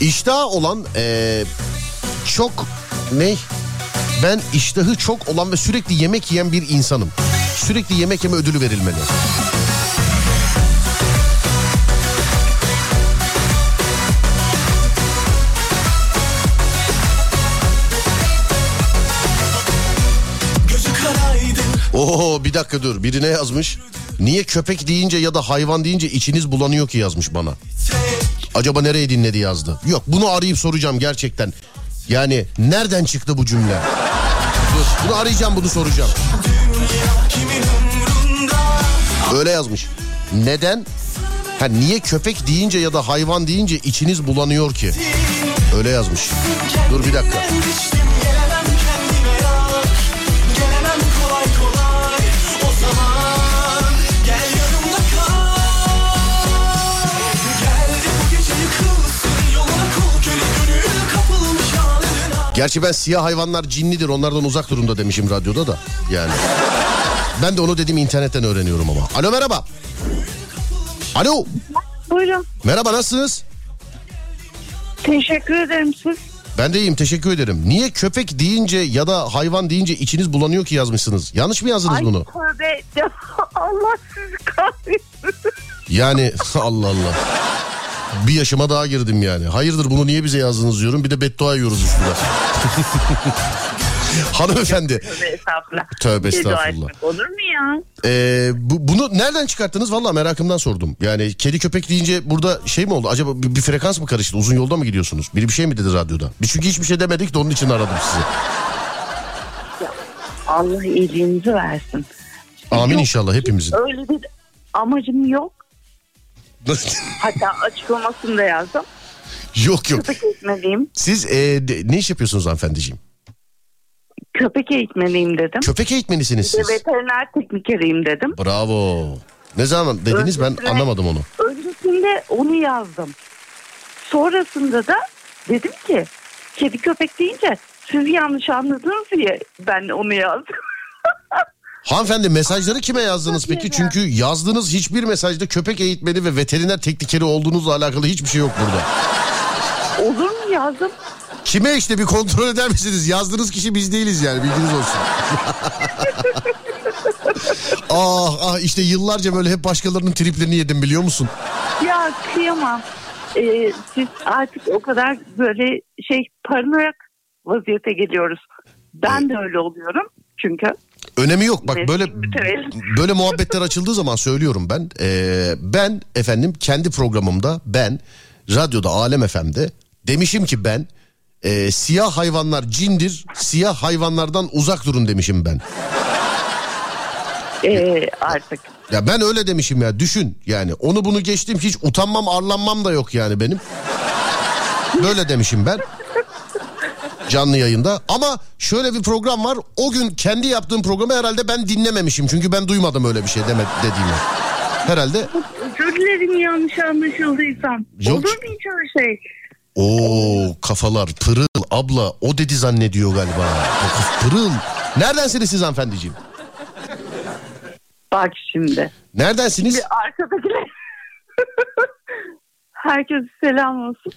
İştahı olan e, çok ne? Ben iştahı çok olan ve sürekli yemek yiyen bir insanım. Sürekli yemek yeme ödülü verilmeli. Oho, bir dakika dur, birine yazmış. Niye köpek deyince ya da hayvan deyince içiniz bulanıyor ki yazmış bana. Acaba nereye dinledi yazdı. Yok, bunu arayıp soracağım gerçekten. Yani nereden çıktı bu cümle? Dur, bunu arayacağım, bunu soracağım. Öyle yazmış. Neden Ha, niye köpek deyince ya da hayvan deyince içiniz bulanıyor ki? Öyle yazmış. Dur bir dakika. Gerçi ben siyah hayvanlar cinlidir, onlardan uzak durun da demişim radyoda da yani. Ben de onu dedim, internetten öğreniyorum ama. Alo, merhaba. Alo. Buyurun. Merhaba, nasılsınız? Teşekkür ederim, siz? Ben de iyiyim, teşekkür ederim. Niye köpek deyince ya da hayvan deyince içiniz bulanıyor ki yazmışsınız? Yanlış mı yazdınız Ay, bunu? Ay tövbe, Allah sizi kahretsin. Yani Allah Allah. Bir yaşıma daha girdim yani. Hayırdır, bunu niye bize yazdınız diyorum. Bir de beddua yiyoruz üstüne. Hanımefendi. Tövbe estağfurullah. Tövbe estağfurullah. Olur mu ya? Ee, bu, bunu nereden çıkarttınız? Vallahi merakımdan sordum. Yani kedi köpek deyince burada şey mi oldu? Acaba bir frekans mı karıştı? Uzun yolda mı gidiyorsunuz? Biri bir şey mi dedi radyoda? Biz çünkü hiçbir şey demedik de onun için aradım sizi. Allah iyiliğinizi versin. Amin, yok, inşallah hepimizin. Öyle bir amacım yok. Hatta açıklamasını da yazdım. Yok yok. Köpek eğitmeliyim. Siz e, de, ne iş yapıyorsunuz hanımefendiciğim? Köpek eğitmeliyim dedim. Köpek eğitmenisiniz siz. Ve veteriner teknikeriyim dedim. Bravo. Ne zaman dediniz, öncesine, ben anlamadım onu. Öncesinde onu yazdım. Sonrasında da dedim ki kedi köpek deyince siz yanlış anladınız diye ben onu yazdım. Hanımefendi, mesajları kime yazdınız peki? Çünkü yazdığınız hiçbir mesajda köpek eğitmeni ve veteriner teknikeri olduğunuzla alakalı hiçbir şey yok burada. Olur mu yazdım? Kime işte, bir kontrol eder misiniz? Yazdığınız kişi biz değiliz yani, bilginiz olsun. ah ah işte yıllarca böyle hep başkalarının triplerini yedim, biliyor musun? Ya kıyamam. Ee, siz artık o kadar böyle şey paranoyak vaziyete geliyoruz. Ben evet. de öyle oluyorum çünkü. Önemi yok. Bak böyle böyle muhabbetler açıldığı zaman söylüyorum ben. Ee, ben efendim kendi programımda, ben radyoda Alem Efem'de demişim ki ben e, siyah hayvanlar cindir, siyah hayvanlardan uzak durun demişim ben. Ee, artık. Ya ben öyle demişim ya, düşün yani, onu bunu geçtim, hiç utanmam arlanmam da yok yani benim. Böyle demişim ben. Canlı yayında. Ama şöyle bir program var. O gün kendi yaptığım programı herhalde ben dinlememişim. Çünkü ben duymadım öyle bir şey deme, dediğimi. Herhalde. Özür dilerim yanlış anlaşıldıysam. Yok. Olur mu hiç öyle şey? Oo, kafalar pırıl abla. O dedi zannediyor galiba. Pırıl. Neredensiniz siz hanımefendiciğim? Bak şimdi. Neredensiniz? Şimdi arkadakiler. Herkese selam olsun.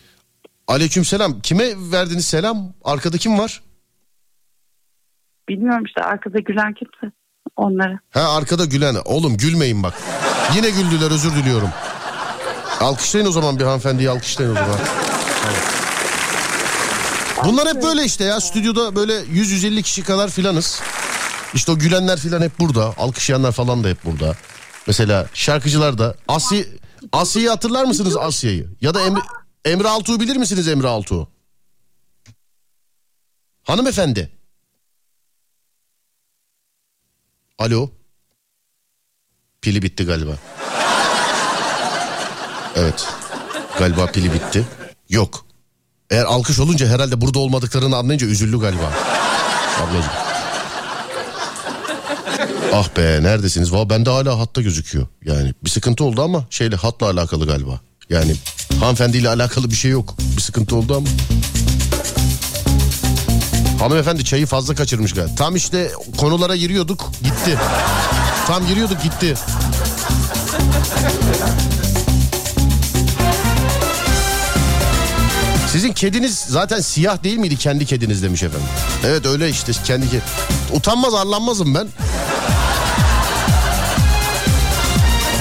Aleykümselam. Kime verdiniz selam? Arkada kim var? Bilmiyorum işte, arkada gülen kimse. Onlara. Ha, arkada gülen. Oğlum gülmeyin bak. Yine güldüler, özür diliyorum. Alkışlayın o zaman bir hanımefendiyi, alkışlayın o zaman. Evet. Bunlar hep böyle işte ya, stüdyoda böyle yüz yüz elli kişi kadar filanız. İşte o gülenler filan hep burada. Alkışlayanlar falan da hep burada. Mesela şarkıcılar da. Asi, Asya'yı hatırlar mısınız, Asya'yı? Ya da Emre... Emre Altuğ'u bilir misiniz, Emre Altuğ? Hanımefendi. Alo. Pili bitti galiba. Evet. Galiba pili bitti. Yok. Eğer alkış olunca herhalde burada olmadıklarını anlayınca üzüldü galiba. Ablacığım. Ah be, neredesiniz? Valla bende hala hatta gözüküyor. Yani bir sıkıntı oldu ama şeyle, hatla alakalı galiba. Yani hanımefendiyle alakalı bir şey yok. Bir sıkıntı oldu ama. Hanımefendi çayı fazla kaçırmış galiba. Tam işte konulara giriyorduk, gitti. Tam giriyorduk, gitti. Sizin kediniz zaten siyah değil miydi? Kendi kediniz demiş efendim. Evet öyle işte, kendi kedi. Utanmaz arlanmazım ben.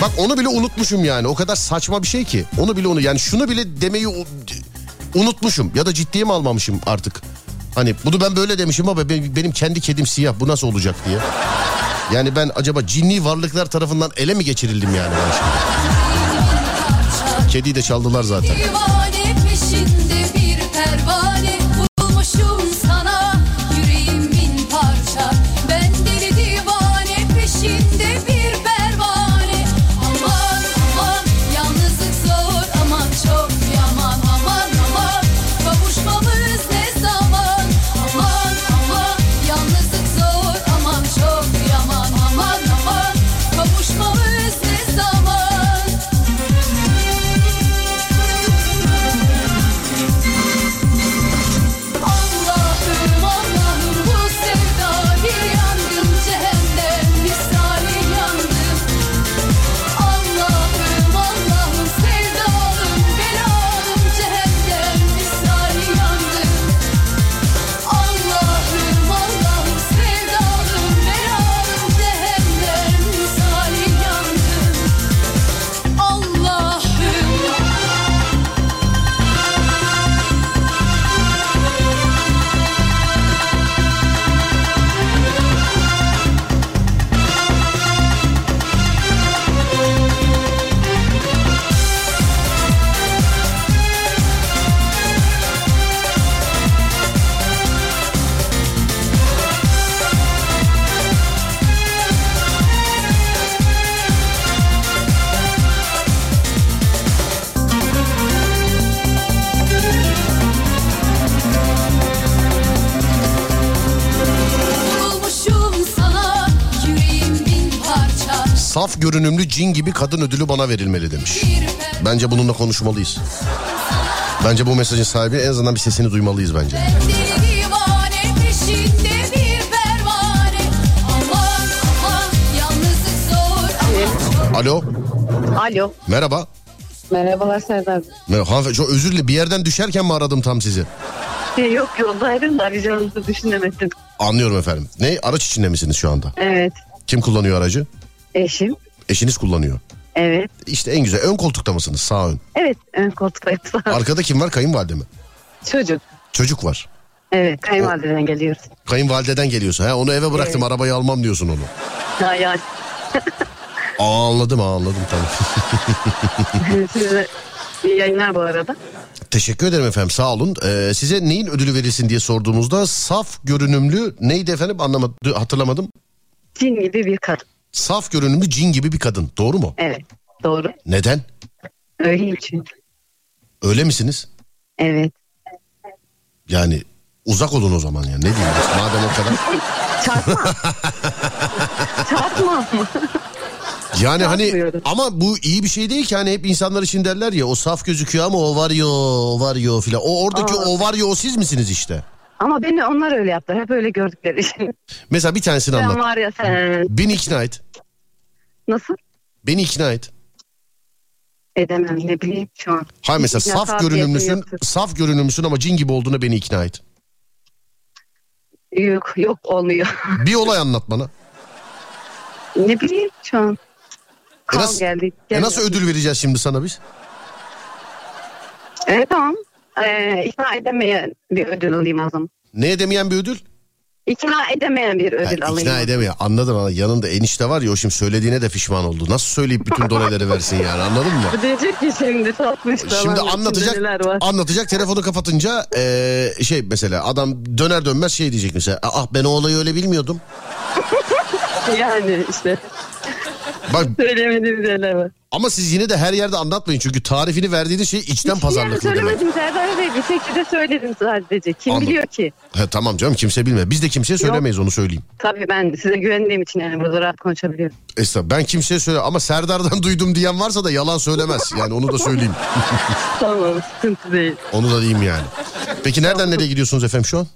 Bak onu bile unutmuşum yani. O kadar saçma bir şey ki. Onu bile onu yani şunu bile demeyi unutmuşum. Ya da ciddiye mi almamışım artık? Hani bunu ben böyle demişim ama benim kendi kedim siyah. Bu nasıl olacak diye. Yani ben acaba cinli varlıklar tarafından ele mi geçirildim yani? Ben şimdi? Kediyi de çaldılar zaten. saf görünümlü cin gibi kadın ödülü bana verilmeli demiş. Bence bununla konuşmalıyız. Bence bu mesajın sahibi, en azından bir sesini duymalıyız bence. Alo. Alo. Merhaba. Merhabalar Serdar. Merhaba hanımefendi, çok özür dilerim, bir yerden düşerken mi aradım tam sizi? Yok, yoldaydım da arayacağınızı düşünemedim. Anlıyorum efendim. Ne, araç içinde misiniz şu anda? Evet. Kim kullanıyor aracı? Eşim. Eşiniz kullanıyor? Evet. İşte en güzel. Ön koltukta mısınız, sağ ön? Evet, ön koltuktayım, sağ ön. Arkada kim var, kayınvalide mi? Çocuk. Çocuk var. Evet, kayınvalideden o... geliyoruz. Kayınvalideden geliyorsun. He, onu eve bıraktım, evet. Arabayı almam diyorsun onu. Ya ya. Aa, anladım anladım tamam. Size iyi yayınlar bu arada. Teşekkür ederim efendim, sağ olun. Ee, size neyin ödülü verilsin diye sorduğumuzda saf görünümlü neydi efendim, anlamadım, hatırlamadım. Cin gibi bir kadın. Saf görünümlü cin gibi bir kadın, doğru mu? Evet, doğru. Neden? Öyleyim çünkü. Öyle misiniz? Evet. Yani uzak olun o zaman ya, ne diyeyim madem o kadar. Çarpma. Çarpma mı? Yani hani ama bu iyi bir şey değil ki, hani hep insanlar için derler ya, o saf gözüküyor ama o var ya, o var ya filan. O oradaki Aa. o var ya, o siz misiniz işte? Ama beni onlar öyle yaptılar, hep öyle gördükleri için. Mesela bir tanesini sen anlat. Sen var ya sen. Beni ikna et. Nasıl? Beni ikna et. Edemem, ne bileyim şu an. Hayır mesela ikna saf görünümlüsün, saf görünümlüsün ama cin gibi olduğuna beni ikna et. Yok, yok olmuyor. Bir olay anlat bana. Ne bileyim şu an. E nasıl, geldi, e nasıl ödül vereceğiz şimdi sana biz? E tamam. E, ikna edemeyen bir ödül alayım o zaman. Ne edemeyen bir ödül? İkna edemeyen bir ödül yani, alayım. İkna edemeyen. Anladım anladım. Yanında enişte var ya, o şimdi söylediğine de pişman oldu. Nasıl söyleyip bütün doneleri versin yani, anladın mı? Diyecek ki şimdi satmış. Şimdi anlatacak, anlatacak telefonu kapatınca e, şey mesela adam döner dönmez şey diyecek mesela. Ah ben o olayı öyle bilmiyordum. Yani işte. Bak, söylemediğim şeyler var. Ama siz yine de her yerde anlatmayın, çünkü tarifini verdiğiniz şey içten hiç pazarlıklı demek. Söylemedim Serdar Bey, bir tek size söyledim sadece. Kim Anladım. biliyor ki? He, tamam canım, kimse bilmez. Biz de kimseye söylemeyiz, Yok. onu söyleyeyim. Tabii ben size güvendiğim için yani burada rahat konuşabiliyorum. Estağfurullah, ben kimseye söyle ama Serdar'dan duydum diyen varsa da yalan söylemez. Yani onu da söyleyeyim. Tamam, sıkıntı değil. Onu da diyeyim yani. Peki nereden tamam. nereye gidiyorsunuz efendim şu an?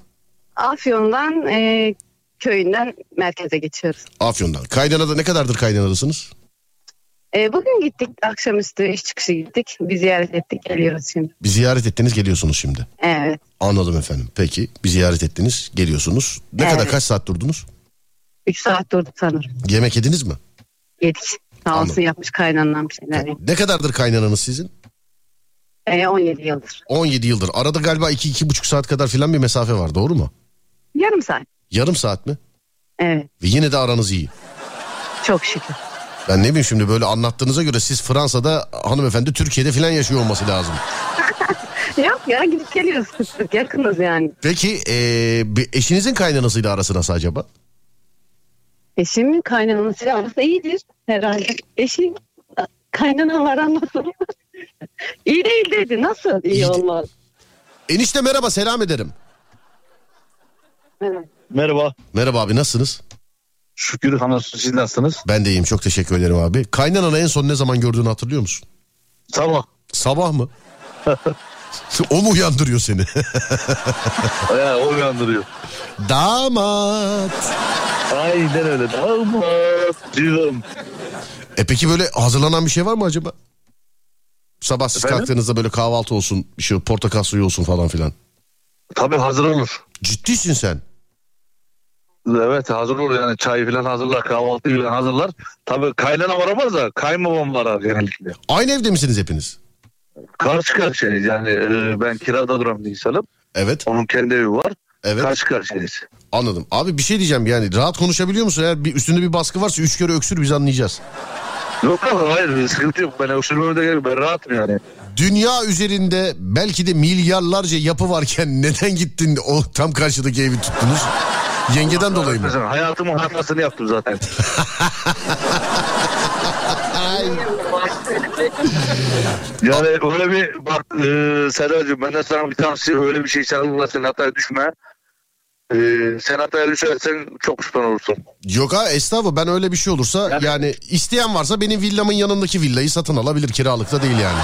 Afyon'dan... E... köyünden merkeze geçiyoruz. Afyon'dan. Kaydanada ne kadardır Kaydanadasınız? E, bugün gittik, akşamüstü iş çıkışı gittik. Bir ziyaret ettik, geliyoruz şimdi. Bir ziyaret ettiniz, geliyorsunuz şimdi. Evet. Anladım efendim. Peki bir ziyaret ettiniz, geliyorsunuz. Ne evet. kadar, kaç saat durdunuz? Üç saat durduk sanırım. Yemek yediniz mi? Yedik. Sağ olsun yapmış kaynanam şeyler. Ne, ne kadardır kaynananız sizin? E, on yedi yıldır. on yedi yıldır. Arada galiba iki iki buçuk saat kadar filan bir mesafe var, doğru mu? Yarım saat. Yarım saat mi? Evet. Ve yine de aranız iyi. Çok şükür. Ben ne bileyim şimdi, böyle anlattığınıza göre siz Fransa'da, hanımefendi Türkiye'de falan yaşıyor olması lazım. Yok ya, gidip geliyoruz kısık, yakınız yani. Peki ee, eşinizin kaynanasıyla arası nasıl acaba? Eşimin kaynanasıyla arası iyidir herhalde. Eşim kaynanalara nasıl? İyi değil dedi, nasıl iyi, iyi olmaz? De... Enişte merhaba, selam ederim. Merhaba. Merhaba. Merhaba abi, nasılsınız? Şükür hamdolsun, siz nasılsınız? Ben de iyiyim, çok teşekkür ederim abi. Kaynananı en son ne zaman gördüğünü hatırlıyor musun? Sabah. Sabah mı? O mu uyandırıyor seni? Ya, o uyandırıyor. Damat. Aynen öyle, damat diyorum. E peki böyle hazırlanan bir şey var mı acaba? Sabah siz kalktığınızda böyle kahvaltı olsun, bir şey, portakal suyu olsun falan filan. Tabii hazır olur. Ciddisin sen. Evet, hazır olur yani, çay falan hazırlar, kahvaltı falan hazırlar. Tabii kaynanam aramaz da kaymamam arar genellikle. Aynı evde misiniz hepiniz? Karşı karşıyayız yani, ben kirada duran bir insanım. Evet. Onun kendi evi var. Evet. Karşı karşıyayız. Anladım. Abi bir şey diyeceğim, yani rahat konuşabiliyor musun? Eğer bir, üstünde bir baskı varsa üç kere öksür, biz anlayacağız. Yok abi, hayır, sıkıntı yok, ben öksürmeme de gelmiyor, ben rahatım yani. Dünya üzerinde belki de milyarlarca yapı varken neden gittin o tam karşıdaki evi tuttunuz? Yengeden Allah dolayı mı? Hayatımın hatasını yaptım zaten. Yani öyle bir bak e, Serdar'cığım, ben de sana bir tavsiye, öyle bir şey sen Allah senin hataya düşme. Ee, sen hataya düşersen çok pişman olursun. Yok ha, estağfurullah, ben öyle bir şey olursa yani, yani isteyen varsa benim villamın yanındaki villayı satın alabilir, kiralıkta değil yani.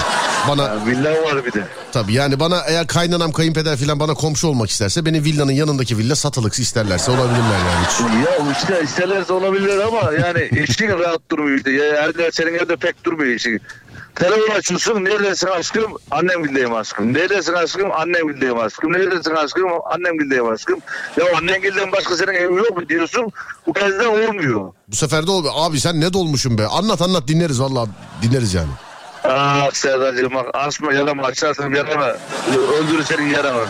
Bana ya, villa var bir de. Tabii yani bana eğer kaynanam, kayınpeder falan bana komşu olmak isterse benim villanın yanındaki villa satılık isterlerse olabilirler yani. Ya işte isterlerse olabilirler ama yani işin rahat durmuyor işte. Ya, her yer senin evde pek durmuyor işin. Telefon açıyorsun, neredesin aşkım? Annemgildeyim aşkım. Neredesin aşkım? Annemgildeyim aşkım. Neredesin aşkım? Annemgildeyim aşkım. Ya annemgilden başka senin evi yok mu diyorsun? Bu kez de olmuyor. Bu sefer de olmuyor. Abi sen ne dolmuşsun be? Anlat anlat dinleriz valla, dinleriz yani. Ah Serdar'cığım bak, açma yarama, açarsın yarama. Öldürür senin yarama.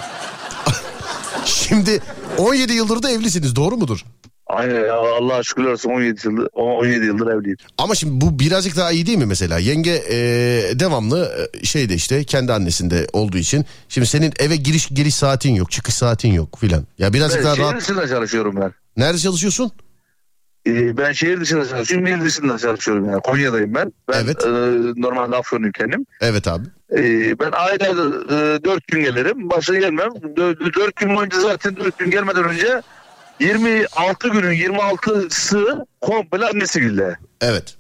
Şimdi on yedi yıldır da evlisiniz, doğru mudur? Aynen ya, Allah'a şükür olsun on yedi yıldır evliyim. Ama şimdi bu birazcık daha iyi değil mi mesela? Yenge ee, devamlı şeyde işte kendi annesinde olduğu için. Şimdi senin eve giriş giriş saatin yok, çıkış saatin yok filan. Ya birazcık ben daha şehir rahat... dışında çalışıyorum ben. Nerede çalışıyorsun? Ee, ben şehir dışında çalışıyorum, şehir dışında çalışıyorum yani. Konya'dayım ben. Ben evet. e, normalde Afyon'un kendim. Evet abi. E, ben ayda dört gün gelirim, başına gelmem. dört gün boyunca zaten dört gün gelmeden önce... yirmi altı günün yirmi altısı komple annesigilde. Evet.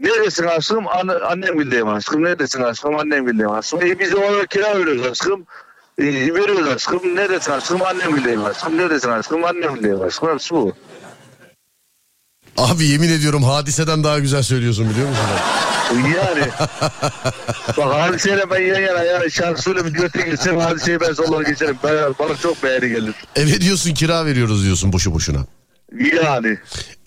Neredesin aşkım? Anne, annemgildeyim aşkım. Neredesin aşkım? Annemgildeyim aşkım. E biz ona kira veriyoruz aşkım. E, veriyoruz aşkım. Neredesin aşkım? Annemgildeyim aşkım. Neredesin aşkım? Annemgildeyim aşkım. Hepsi bu. Abi yemin ediyorum Hadise'den daha güzel söylüyorsun, biliyor musun? Yani. Bak Hadise'yle ben yan yana yani şarkısıyla bir göte geçerim, Hadise'yi ben sollara geçerim. Ben, bana çok beğeni gelir. Eve diyorsun kira veriyoruz diyorsun boşu boşuna. Yani.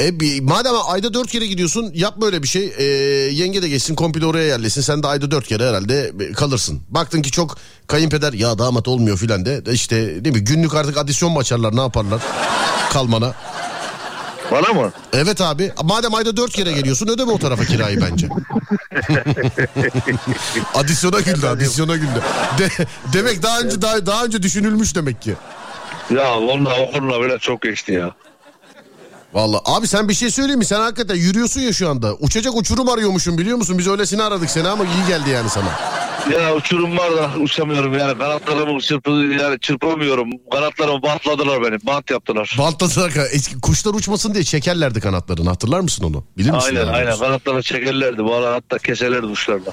E, bir, madem ayda dört kere gidiyorsun, yapma öyle bir şey. E, yenge de geçsin komple oraya yerleşsin. Sen de ayda dört kere herhalde kalırsın. Baktın ki çok kayınpeder ya damat olmuyor filan de. İşte değil mi, günlük artık adisyon mu açarlar, ne yaparlar kalmana. Bana mı? Evet abi. Madem ayda dört kere geliyorsun ödeme o tarafa kirayı bence. Adisyona güldü, adisyona güldü. De, demek daha önce daha, daha önce düşünülmüş demek ki. Ya vallahi o konuda böyle çok geçti ya. Vallahi abi sen bir şey söyleyeyim mi? Sen hakikaten yürüyorsun ya şu anda. Uçacak uçurum arıyormuşsun, biliyor musun? Biz öylesine aradık seni ama iyi geldi yani sana. Ya uçurum var da uçamıyorum yani. Kanatlarımı çırp yani çırpamıyorum. Kanatlarımı bantladılar beni. Bant yaptılar. Bantladılar. Eski kuşlar uçmasın diye çekerlerdi kanatlarını. Hatırlar mısın onu? Bilir misin? Aynen aynen. Kanatlarını çekerlerdi. Bu ara hatta keserlerdi uçlarla.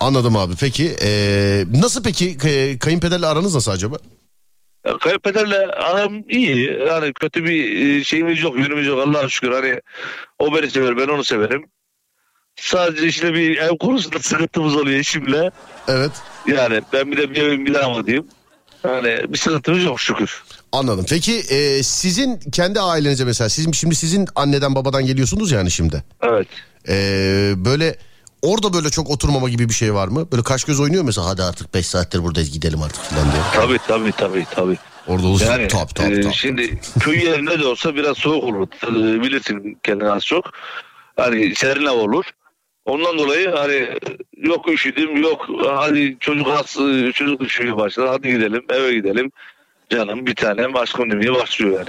Anladım abi. Peki ee, nasıl peki kay- kayınpederle aranız nasıl acaba? Kayınpederle aram iyi. Yani kötü bir şeyimiz yok, yönümüz yok Allah'a şükür. Hani o beni sever, ben onu severim. Sadece işte bir ev konusunda sıkıntımız oluyor eşimle. Evet. Yani ben bir de bir evim bir daha diyeyim. Yani bir sıkıntımız yok şükür. Anladım. Peki e, sizin kendi ailenize mesela, sizin şimdi sizin anneden babadan geliyorsunuz yani şimdi. Evet. E, böyle orada böyle çok oturmama gibi bir şey var mı? Böyle kaş göz oynuyor mesela, hadi artık beş saattir buradayız gidelim artık falan diyor. Tabii tabii tabii tabii. Orada olsun yani, tabii tabii. E, tabii. Şimdi köy yerinde de olsa biraz soğuk olur. Bilirsin kendini az çok. Hani serin hava olur. Ondan dolayı hani yok üşüdüm, yok hadi çocuk hastası, çocuk üşüyor başladı, hadi gidelim eve gidelim canım bir tanem aşkım demeye başlıyor yani.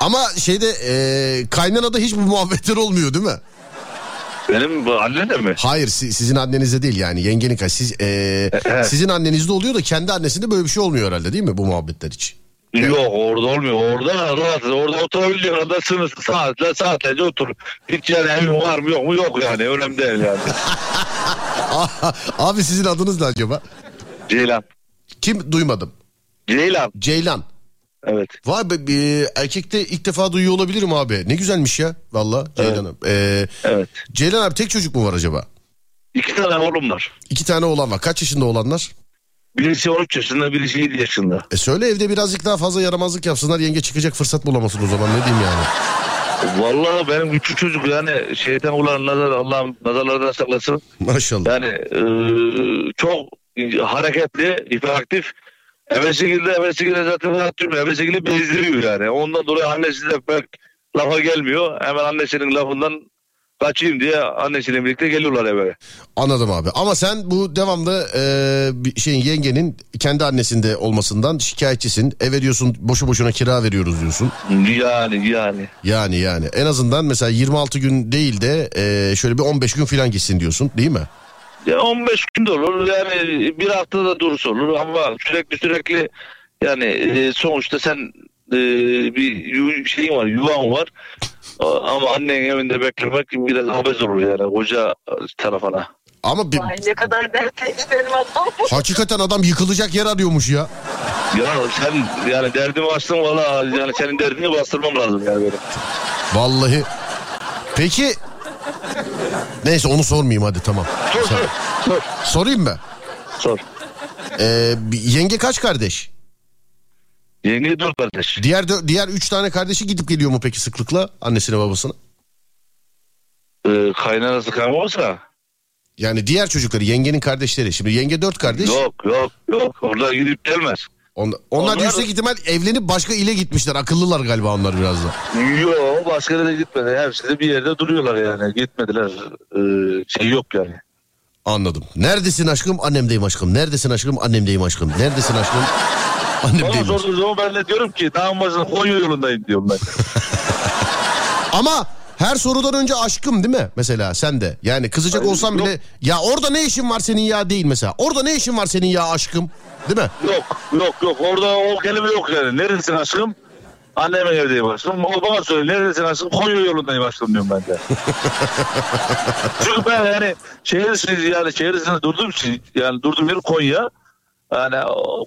Ama şeyde e, kaynanada hiç bu muhabbetler olmuyor değil mi? Benim annemde mi? Hayır, si- sizin annenizde değil yani yengenin kaç siz e, sizin annenizde oluyor da kendi annesinde böyle bir şey olmuyor herhalde değil mi bu muhabbetler için? Yok orada olmuyor. Orada rahatsız. Orada oturabiliyor. Orada sınırsız saatler saatlerce otur. Hiç yani evim var mı yok mu? Yok yani. Önemli değil yani. Abi sizin adınız ne acaba? Ceylan. Kim? Duymadım. Ceylan. Ceylan. Evet. Vay be, e, erkekte ilk defa duyuyor olabilirim abi. Ne güzelmiş ya. Valla Ceylan'ım. Evet. Ee, evet. Ceylan abi tek çocuk mu var acaba? İki tane oğlum var. İki tane oğlan var. Kaç yaşında oğlanlar? Birisi on üç yaşında, birisi yedi yaşında. E söyle evde birazcık daha fazla yaramazlık yapsınlar. Yenge çıkacak fırsat bulamasın o zaman, ne diyeyim yani. Vallahi benim üçü çocuk yani şeytan olan nazar, Allah'ım nazarlardan saklasın. Maşallah. Yani e, çok hareketli, hiperaktif. Evesigil'de, Evesigil'de zaten rahat durmuyor. Evesigil'i bezdiriyor yani. Ondan dolayı annesi de pek lafa gelmiyor. Hemen annesinin lafından kaçayım diye annesiyle birlikte geliyorlar eve. Anladım abi. Ama sen bu devamlı e, şeyin yengenin kendi annesinde olmasından şikayetçisin. Eve diyorsun boşu boşuna kira veriyoruz diyorsun. Yani yani. Yani yani. En azından mesela yirmi altı gün değil de e, şöyle bir on beş gün falan gitsin diyorsun değil mi? Ya on beş gün de olur. Yani bir hafta da dursa olur ama sürekli sürekli yani e, sonuçta sen e, bir şeyim var, yuvan var. Ama annenin evinde beklemek biraz abes olur yani koca tarafına. Ama bir... Vay, ne kadar dertte işlerim adam. Hakikaten adam yıkılacak yer arıyormuş ya. Ya sen yani derdimi açtın valla. Yani senin derdini bastırmam lazım yani böyle. Vallahi. Peki. Neyse onu sormayayım hadi tamam. Sor, sor. Sor. Sorayım mı? Sor. Ee, yenge kaç kardeş? Yenge dört kardeş. Diğer diğer üç tane kardeşi gidip geliyor mu peki sıklıkla annesine babasına? Ee, kaynanası kaynanası. Yani diğer çocukları yengenin kardeşleri. Şimdi yenge dört kardeş. Yok yok yok onlar gidip gelmez. Onlar, onlar, onlar... yüksek ihtimal evlenip başka ile gitmişler. Akıllılar galiba onlar biraz da. Yok başka yere gitmedi. Hepsi de bir yerde duruyorlar yani. Gitmediler. Ee, şey yok yani. Anladım. Neredesin aşkım? Annemdeyim aşkım. Neredesin aşkım? Annemdeyim aşkım. Neredesin aşkım? Annemdeyim. Bana sorduğun zaman ben de diyorum ki dağın başına Konya yolundayım diyorum ben. Ama her sorudan önce aşkım değil mi? Mesela sen de. Yani kızacak olsan bile ya orada ne işin var senin ya değil mesela. Orada ne işin var senin ya aşkım? Değil mi? Yok yok yok orada o kelime yok yani. Neredesin aşkım? Anneme evdeyim aşkım. O bana söylüyor neredesin aşkım? Konya yolundayım aşkım diyorum ben de. Çünkü ben yani şehir yani şehir dışında durduğum için yani durduğum yer Konya. Yani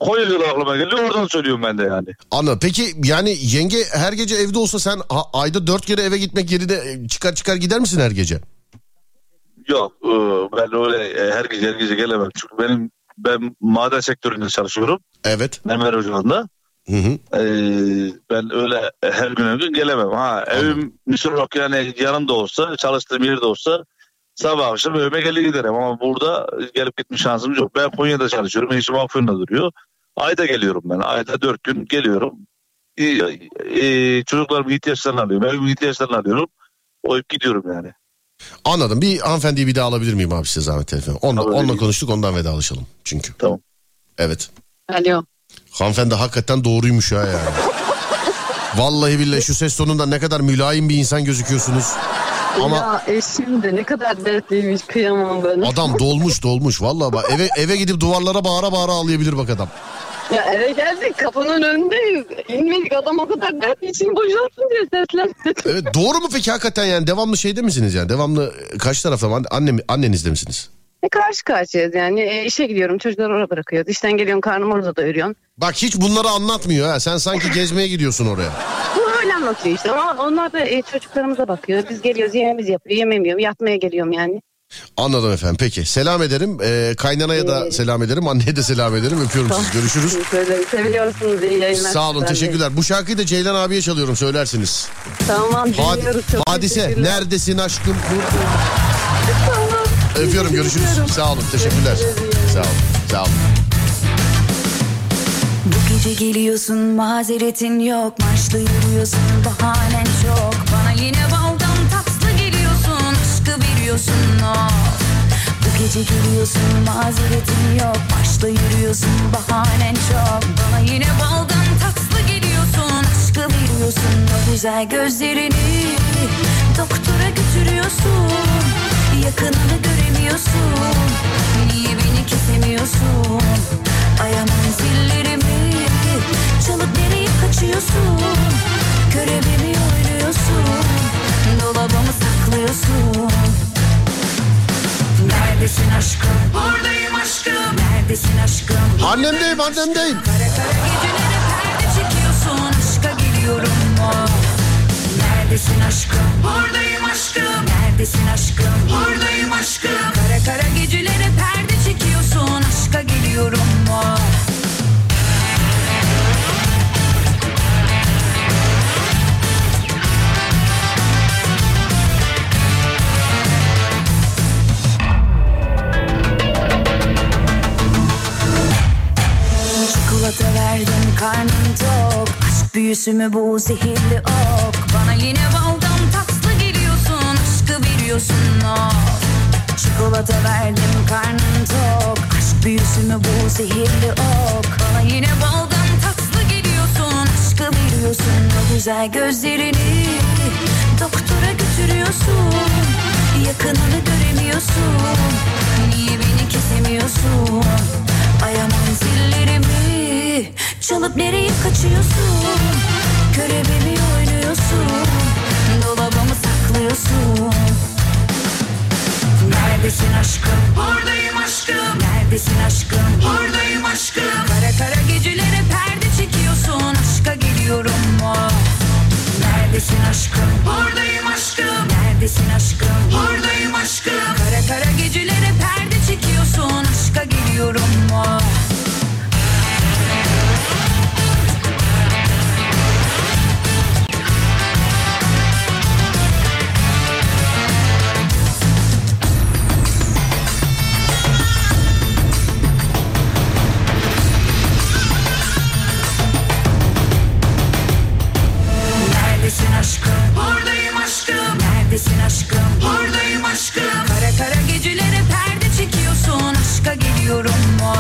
Konya yolu aklıma geliyor oradan söylüyorum ben de yani. Anladım. Peki yani yenge her gece evde olsa sen ayda dört kere eve gitmek yerine çıkar çıkar gider misin her gece? Yok ben öyle her gece her gece gelemem. Çünkü benim ben maden sektöründe çalışıyorum. Evet. Emre Hoca'nda. Hı hı. Ee, ben öyle her gün her gün gelemem. Ha evim müsrok yani yanımda olsa çalıştığım yerde olsa sabah akşam evime gelir giderim ama burada gelip gitme şansım yok. Ben Konya'da çalışıyorum. İşim Afyon'da duruyor. Ayda geliyorum ben. Ayda dört gün geliyorum. E, e, çocuklarımın ihtiyaçlarını alıyorum. Evimin ihtiyaçlarını alıyorum. Oyup gidiyorum yani. Anladım. Bir hanımefendiyi bir daha alabilir miyim abi size zahmet efendim? Onunla, onunla konuştuk ondan vedalaşalım çünkü. Tamam. Evet. Alo. Hanımefendi hakikaten doğruymuş ha yani. Vallahi billahi şu ses sonunda ne kadar mülayim bir insan gözüküyorsunuz. Ama ya eşim de ne kadar dertliymiş kıyamam ben. Adam dolmuş dolmuş vallahi bak eve eve gidip duvarlara bağıra bağıra ağlayabilir bak adam. Ya eve geldik kapının önündeyiz. İnmedik adam o kadar dertli için boşalsın diye seslendik. Evet doğru mu peki hakikaten yani devamlı şeyde misiniz yani devamlı kaç tarafta mı annem annenizde misiniz? E karşı karşıyayız yani e, işe gidiyorum çocukları oraya bırakıyoruz. İşten geliyorsun karnım orada doyuruyorsun. Bak hiç bunları anlatmıyor ha sen sanki gezmeye gidiyorsun oraya. Anlatıyor işte ama onlar da e, çocuklarımıza bakıyor. Biz geliyoruz yemeğimizi yapıyor. Yememiyorum. Yatmaya geliyorum yani. Anladım efendim. Peki. Selam ederim. Ee, kaynanaya ee, da selam ederim. Anneye de selam ederim. Öpüyorum sizi. Görüşürüz. Seviliyorsunuz. İyi yayınlar. Sağ olun. Teşekkürler. Bu şarkıyı da Ceylan abiye çalıyorum. Söylersiniz. Tamam. Dinliyoruz. Hadise. Neredesin aşkım? Tamam. Öpüyorum. Görüşürüz. Sağ olun. Teşekkürler. Sağ olun. Sağ olun. Bu gece geliyorsun mazeretin yok maçlı yürüyorsun bahanen çok bana yine baldan tatlı geliyorsun aşkı veriyorsun of. Bu gece geliyorsun mazeretin yok maçlı yürüyorsun bahanen çok bana yine baldan tatlı geliyorsun aşkı veriyorsun o güzel gözlerini doktora götürüyorsun yakınını göremiyorsun niye beni kesemiyorsun ayağımın zillerimi çalıp nereye kaçıyorsun? Görevimi oynuyorsun, dolabımı saklıyorsun. Neredesin aşkım? Buradayım aşkım. Neredesin aşkım? Annemdeyim, annemdeyim. Kara kara gecelere perde çekiyorsun, aşka geliyorum oh. Neredesin aşkım? Buradayım aşkım. Neredesin aşkım? Buradayım aşkım. Kara kara gecelere perde çekiyorsun, aşka geliyorum oh. Çikolata verdim karnım tok aşk büyüsü mü bu zehirli ok bana yine baldan tatlı geliyorsun aşkı veriyorsun of. Çikolata verdim karnım tok aşk büyüsü mü bu zehirli ok bana yine baldan tatlı geliyorsun aşkı veriyorsun o güzel gözlerini doktora götürüyorsun yakınını göremiyorsun niye beni kesemiyorsun ayağımın zillerimi çalıp nereye kaçıyorsun? aşkım, buradayım aşkım. Neredesin aşkım, buradayım aşkım. Kara kara gecelere perde çekiyorsun, aşka geliyorum mu? Neredesin aşkım? Buradayım aşkım. Kara kara gecelere perde çekiyorsun, aşka geliyorum mu?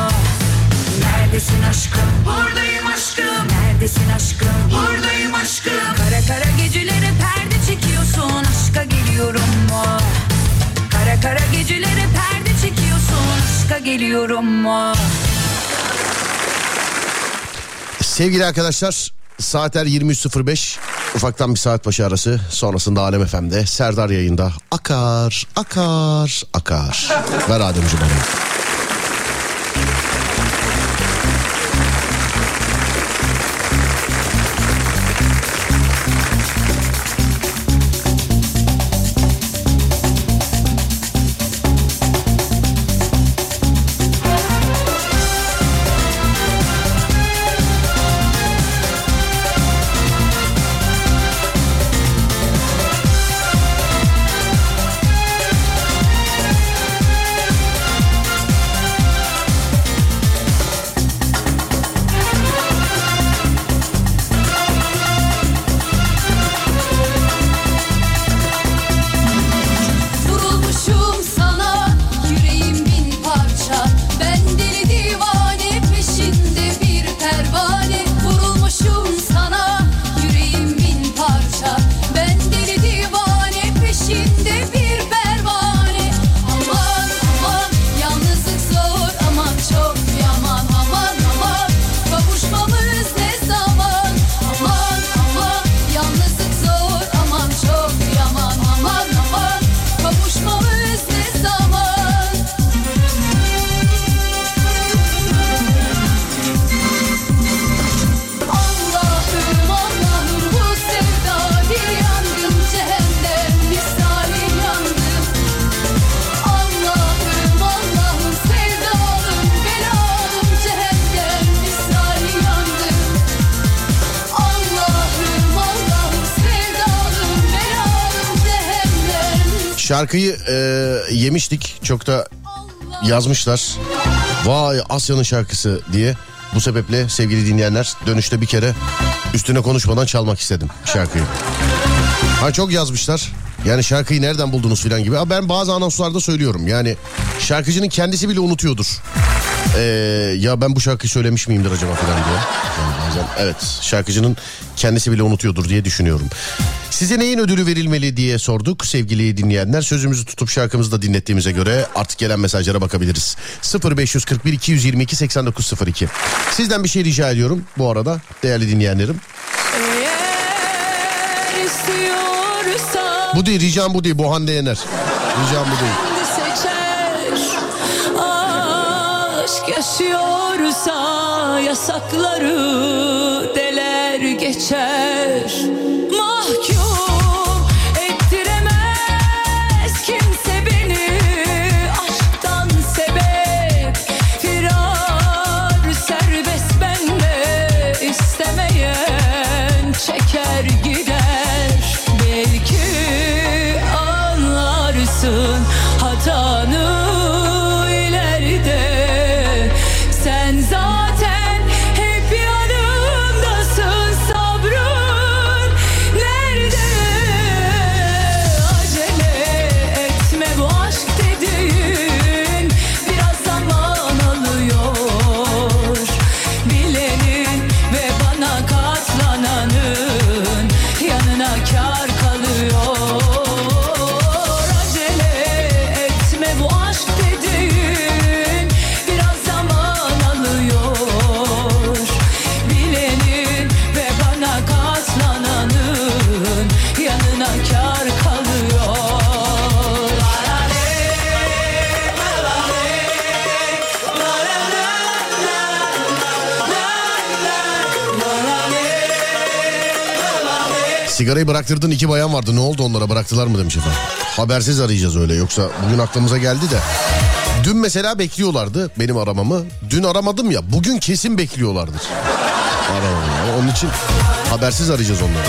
Neredesin aşkım? Buradayım aşkım. Neredesin aşkım? Buradayım aşkım. Kara kara gecelere perde çekiyorsun, aşka geliyorum mu? Kara kara gecelere perde çekiyorsun, aşka geliyorum mu? Sevgili arkadaşlar, saatler yirmi üç sıfır beş. Ufaktan bir saat başı arası, sonrasında Alem Efem'de Serdar yayında. Akar, akar, akar. Ver Ademciğim onu. Şarkıyı e, yemiştik, çok da yazmışlar. Vay Asya'nın şarkısı diye. Bu sebeple sevgili dinleyenler, dönüşte bir kere üstüne konuşmadan çalmak istedim şarkıyı. Ha, çok yazmışlar. Yani şarkıyı nereden buldunuz filan gibi. Ha, ben bazı anonslarda söylüyorum. Yani şarkıcının kendisi bile unutuyordur. Ee, ya ben bu şarkıyı söylemiş miyimdir acaba filan diye. Yani bazen, evet, şarkıcının kendisi bile unutuyordur diye düşünüyorum. Size neyin ödülü verilmeli diye sorduk sevgili dinleyenler. Sözümüzü tutup şarkımızı da dinlettiğimize göre artık gelen mesajlara bakabiliriz. sıfır beş kırk bir iki yüz yirmi iki seksen dokuz sıfır iki. Sizden bir şey rica ediyorum bu arada değerli dinleyenlerim. Bu değil, ricam bu değil, bu Hande Yener. Ricam bu değil. Yaşıyorsa yasakları deler geçer. Mahkum ettiremez kimse beni, aşktan sebep firar serbest, bende istemeyen çeker gider. Belki anlarsın hatanı. Sigarayı bıraktırdığın iki bayan vardı. Ne oldu onlara, bıraktılar mı demiş efendim. Habersiz arayacağız öyle, yoksa bugün aklımıza geldi de. Dün mesela bekliyorlardı benim aramamı. Dün aramadım ya, bugün kesin bekliyorlardır. Aramamı. Onun için habersiz arayacağız onları.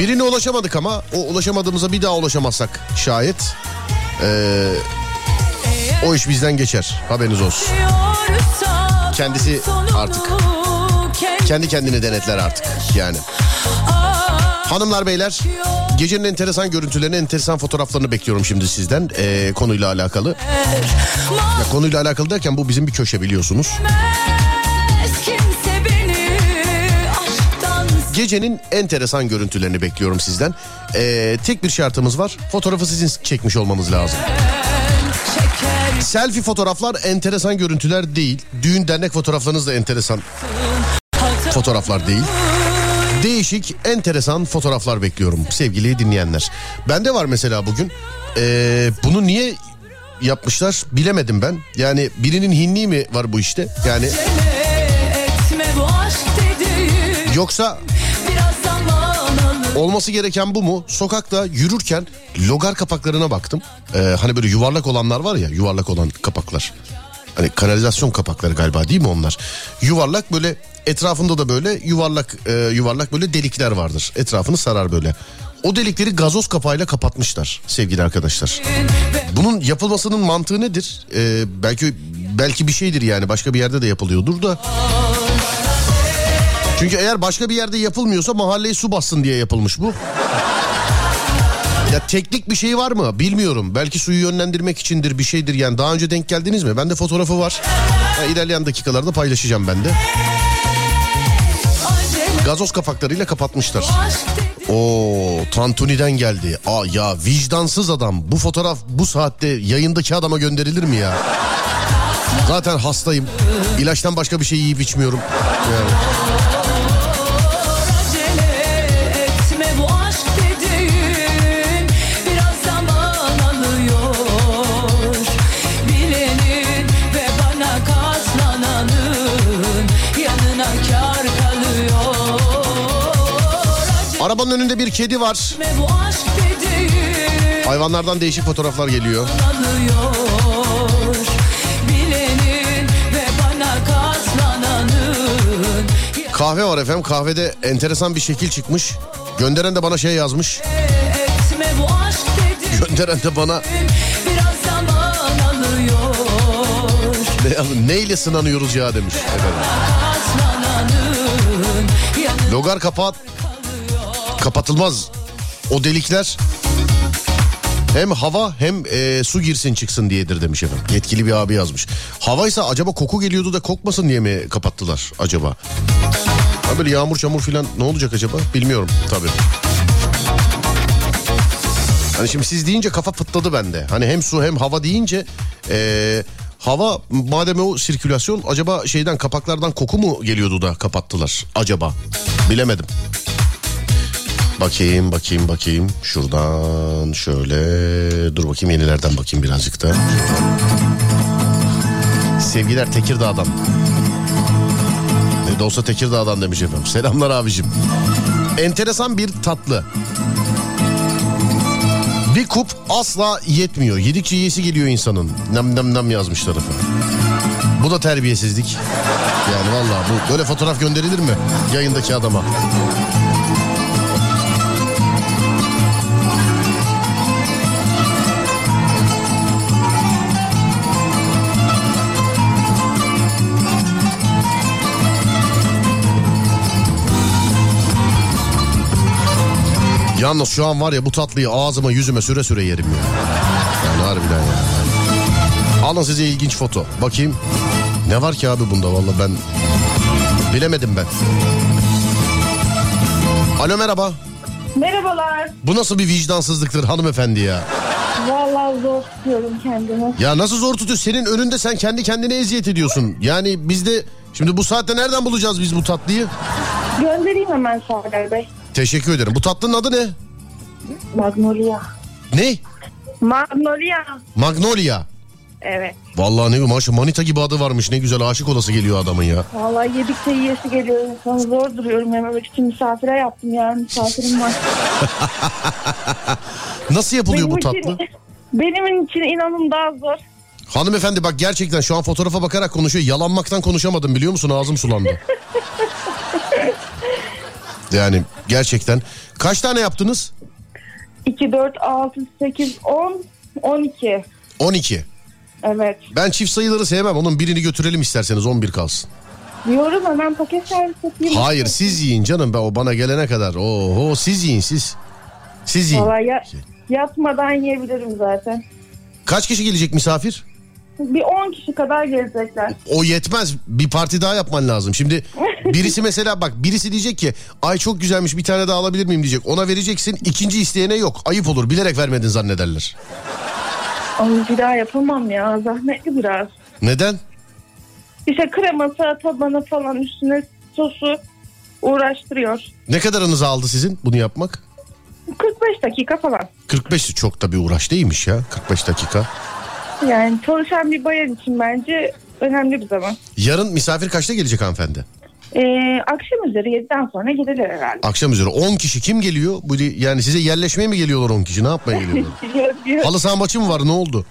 Birine ulaşamadık ama o ulaşamadığımıza bir daha ulaşamazsak şayet ee, o iş bizden geçer. Haberiniz olsun. Kendisi artık kendi kendini denetler artık yani. Hanımlar beyler, gecenin enteresan görüntülerini, enteresan fotoğraflarını bekliyorum şimdi sizden ee, konuyla alakalı. Ya, konuyla alakalı derken bu bizim bir köşe biliyorsunuz. Gecenin enteresan görüntülerini bekliyorum sizden. Ee, tek bir şartımız var, fotoğrafı sizin çekmiş olmanız lazım. Selfie fotoğraflar enteresan görüntüler değil. Düğün dernek fotoğraflarınız da enteresan fotoğraflar değil. Değişik, enteresan fotoğraflar bekliyorum sevgili dinleyenler. Bende var mesela bugün. Ee, bunu niye yapmışlar bilemedim ben. Yani birinin hinliği mi var bu işte? Yani yoksa olması gereken bu mu? Sokakta yürürken logar kapaklarına baktım. Ee, hani böyle yuvarlak olanlar var ya, yuvarlak olan kapaklar. Hani kanalizasyon kapakları galiba değil mi onlar? Yuvarlak böyle, etrafında da böyle yuvarlak e, yuvarlak böyle delikler vardır. Etrafını sarar böyle. O delikleri gazoz kapağıyla kapatmışlar sevgili arkadaşlar. Bunun yapılmasının mantığı nedir? Ee, belki belki bir şeydir yani, başka bir yerde de yapılıyordur da. Çünkü eğer başka bir yerde yapılmıyorsa mahalleyi su bassın diye yapılmış bu. Ya teknik bir şey var mı bilmiyorum. Belki suyu yönlendirmek içindir, bir şeydir yani. Daha önce denk geldiniz mi? Bende fotoğrafı var. Ha, ilerleyen dakikalarda paylaşacağım ben de. Gazoz kapaklarıyla kapatmışlar. Oo, Tantuni'den geldi. Aa ya, vicdansız adam. Bu fotoğraf bu saatte yayındaki adama gönderilir mi ya? Zaten hastayım. İlaçtan başka bir şey yiyip içmiyorum. Yani. Arabanın önünde bir kedi var. Hayvanlardan değişik fotoğraflar geliyor. Kahve var efendim. Kahvede enteresan bir şekil çıkmış. Gönderen de bana şey yazmış. Gönderen de bana... Neyle sınanıyoruz ya demiş. Efendim. Logar kapat... Kapatılmaz o delikler, hem hava hem e, su girsin çıksın diyedir demiş efendim. Yetkili bir abi yazmış. Havaysa acaba koku geliyordu da kokmasın diye mi kapattılar acaba? Ha, böyle yağmur çamur filan ne olacak acaba bilmiyorum tabii. Hani şimdi siz deyince kafa fıtladı bende. Hani hem su hem hava deyince e, hava madem o sirkülasyon, acaba şeyden, kapaklardan koku mu geliyordu da kapattılar acaba, bilemedim. Bakayım bakayım bakayım şuradan şöyle dur bakayım, yenilerden bakayım birazcık da. Sevgiler Tekirdağ'dan. Ne de olsa Tekirdağ'dan demiş efendim. Selamlar abicim. Enteresan bir tatlı. Bir kup asla yetmiyor. Yedikçe yiyesi geliyor insanın. Nam nam nam yazmışlar efendim. Bu da terbiyesizlik. Yani vallahi bu böyle fotoğraf gönderilir mi yayındaki adama? Yalnız şu an var ya, bu tatlıyı ağzıma yüzüme süre süre yerim ya. Yani harbiden ya. Alın size ilginç foto. Bakayım. Ne var ki abi bunda, vallahi ben... Bilemedim ben. Alo merhaba. Merhabalar. Bu nasıl bir vicdansızlıktır hanımefendi ya? Vallahi zor tutuyorum kendimi. Ya nasıl zor tutuyor? Senin önünde sen kendi kendine eziyet ediyorsun. Yani biz de... Şimdi bu saatte nereden bulacağız biz bu tatlıyı? Göndereyim hemen Serdar Bey. Teşekkür ederim. Bu tatlının adı ne? Magnolia. Ne? Magnolia. Magnolia. Evet. Vallahi ne maşa manita gibi adı varmış, ne güzel aşık olası geliyor adamın ya. Vallahi yedikçe yiyesi geliyor. Sana zor duruyorum. Hemen için misafire yaptım ya. Misafirim var. Nasıl yapılıyor benim bu tatlı? İçin, benim için inanın daha zor. Hanımefendi bak gerçekten şu an fotoğrafa bakarak konuşuyor. Yalanmaktan konuşamadım biliyor musun? Ağzım sulandı. Yani gerçekten. Kaç tane yaptınız? iki, dört, altı, sekiz, on, on iki. on iki. Evet. Ben çift sayıları sevmem. Onun birini götürelim isterseniz, on bir kalsın. Diyorum hemen paket servis yapayım. Hayır siz yiyin canım. Ben, o bana gelene kadar. Oho siz yiyin siz. Siz yiyin. Vallahi ya, yatmadan yiyebilirim zaten. Kaç kişi gelecek misafir? Bir on kişi kadar gelecekler. O yetmez. Bir parti daha yapman lazım. Şimdi birisi mesela bak birisi diyecek ki ay çok güzelmiş bir tane daha alabilir miyim diyecek. Ona vereceksin. İkinci isteyene yok. Ayıp olur. Bilerek vermedin zannederler. Onu bir daha yapamam ya. Zahmetli biraz. Neden? İşte kreması, tabanı falan üstüne sosu uğraştırıyor. Ne kadarınız aldı sizin bunu yapmak? kırk beş dakika falan. kırk beş çok da bir uğraş değilmiş ya. kırk beş dakika. Yani çalışan bir bayan için bence önemli bir zaman. Yarın misafir kaçta gelecek hanımefendi? Ee, akşam üzeri yediden sonra gelirler herhalde. Akşam üzeri on kişi kim geliyor? Yani size yerleşmeye mi geliyorlar on kişi? Ne yapmaya geliyorlar? Yok, yok. Halı saha maçı mı var? Ne oldu?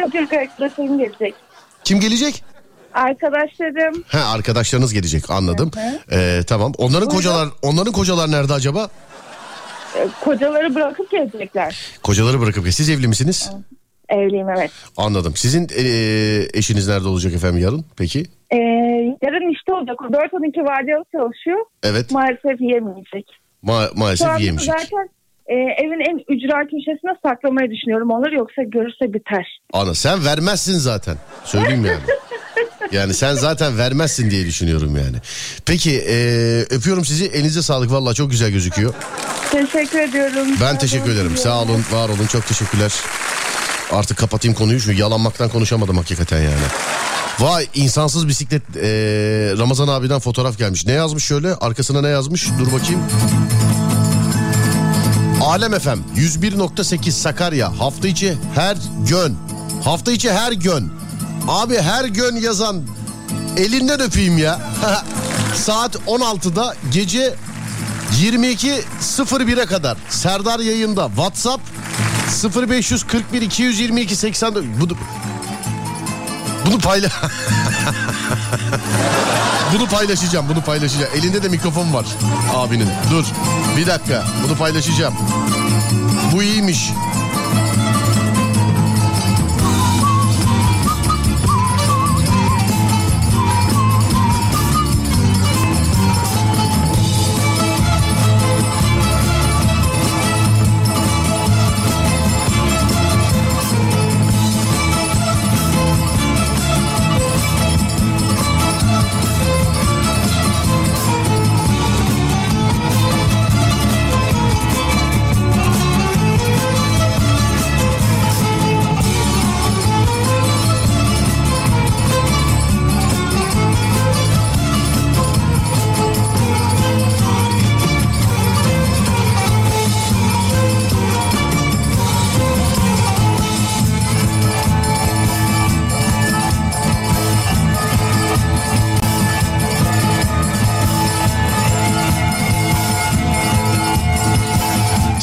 Yok yok arkadaşlarım gelecek. Kim gelecek? Arkadaşlarım. Ha arkadaşlarınız gelecek anladım. Ee, tamam. Onların kocalar, onların kocalar nerede acaba? Kocaları bırakıp gelecekler. Kocaları bırakıp gelecekler. Siz evli misiniz? Evet. Evliyim evet. Anladım. Sizin e, eşiniz nerede olacak efendim yarın peki? Ee, yarın işte olacak. dört on iki vardiyalı çalışıyor. Evet. Maalesef yiyemeyecek. Ma- maalesef yiyemeyecek. Zaten e, evin en ücra köşesine saklamayı düşünüyorum onları, yoksa görürse biter. Ana sen vermezsin zaten. Söyleyeyim yani. Yani sen zaten vermezsin diye düşünüyorum yani. Peki e, öpüyorum sizi. Elinize sağlık. Vallahi çok güzel gözüküyor. Teşekkür ediyorum. Ben sağ teşekkür ederim. Diyorum. Sağ olun, var olun. Çok teşekkürler. Artık kapatayım konuyu, şu yalanmaktan konuşamadım hakikaten yani. Vay insansız bisiklet ee, Ramazan abiden fotoğraf gelmiş. Ne yazmış şöyle, arkasına ne yazmış dur bakayım. Alem Efem yüz bir nokta sekiz Sakarya, hafta içi her gün. Hafta içi her gün. Abi her gün yazan elinden öpeyim ya. Saat on altıda gece yirmi iki sıfır bire kadar Serdar yayında. WhatsApp sıfır beş kırk bir iki yüz yirmi iki seksen dört. Bunu, bunu payla. Bunu paylaşacağım, bunu paylaşacağım. Elinde de mikrofon var abinin. Dur, bir dakika. Bunu paylaşacağım. Bu iyiymiş.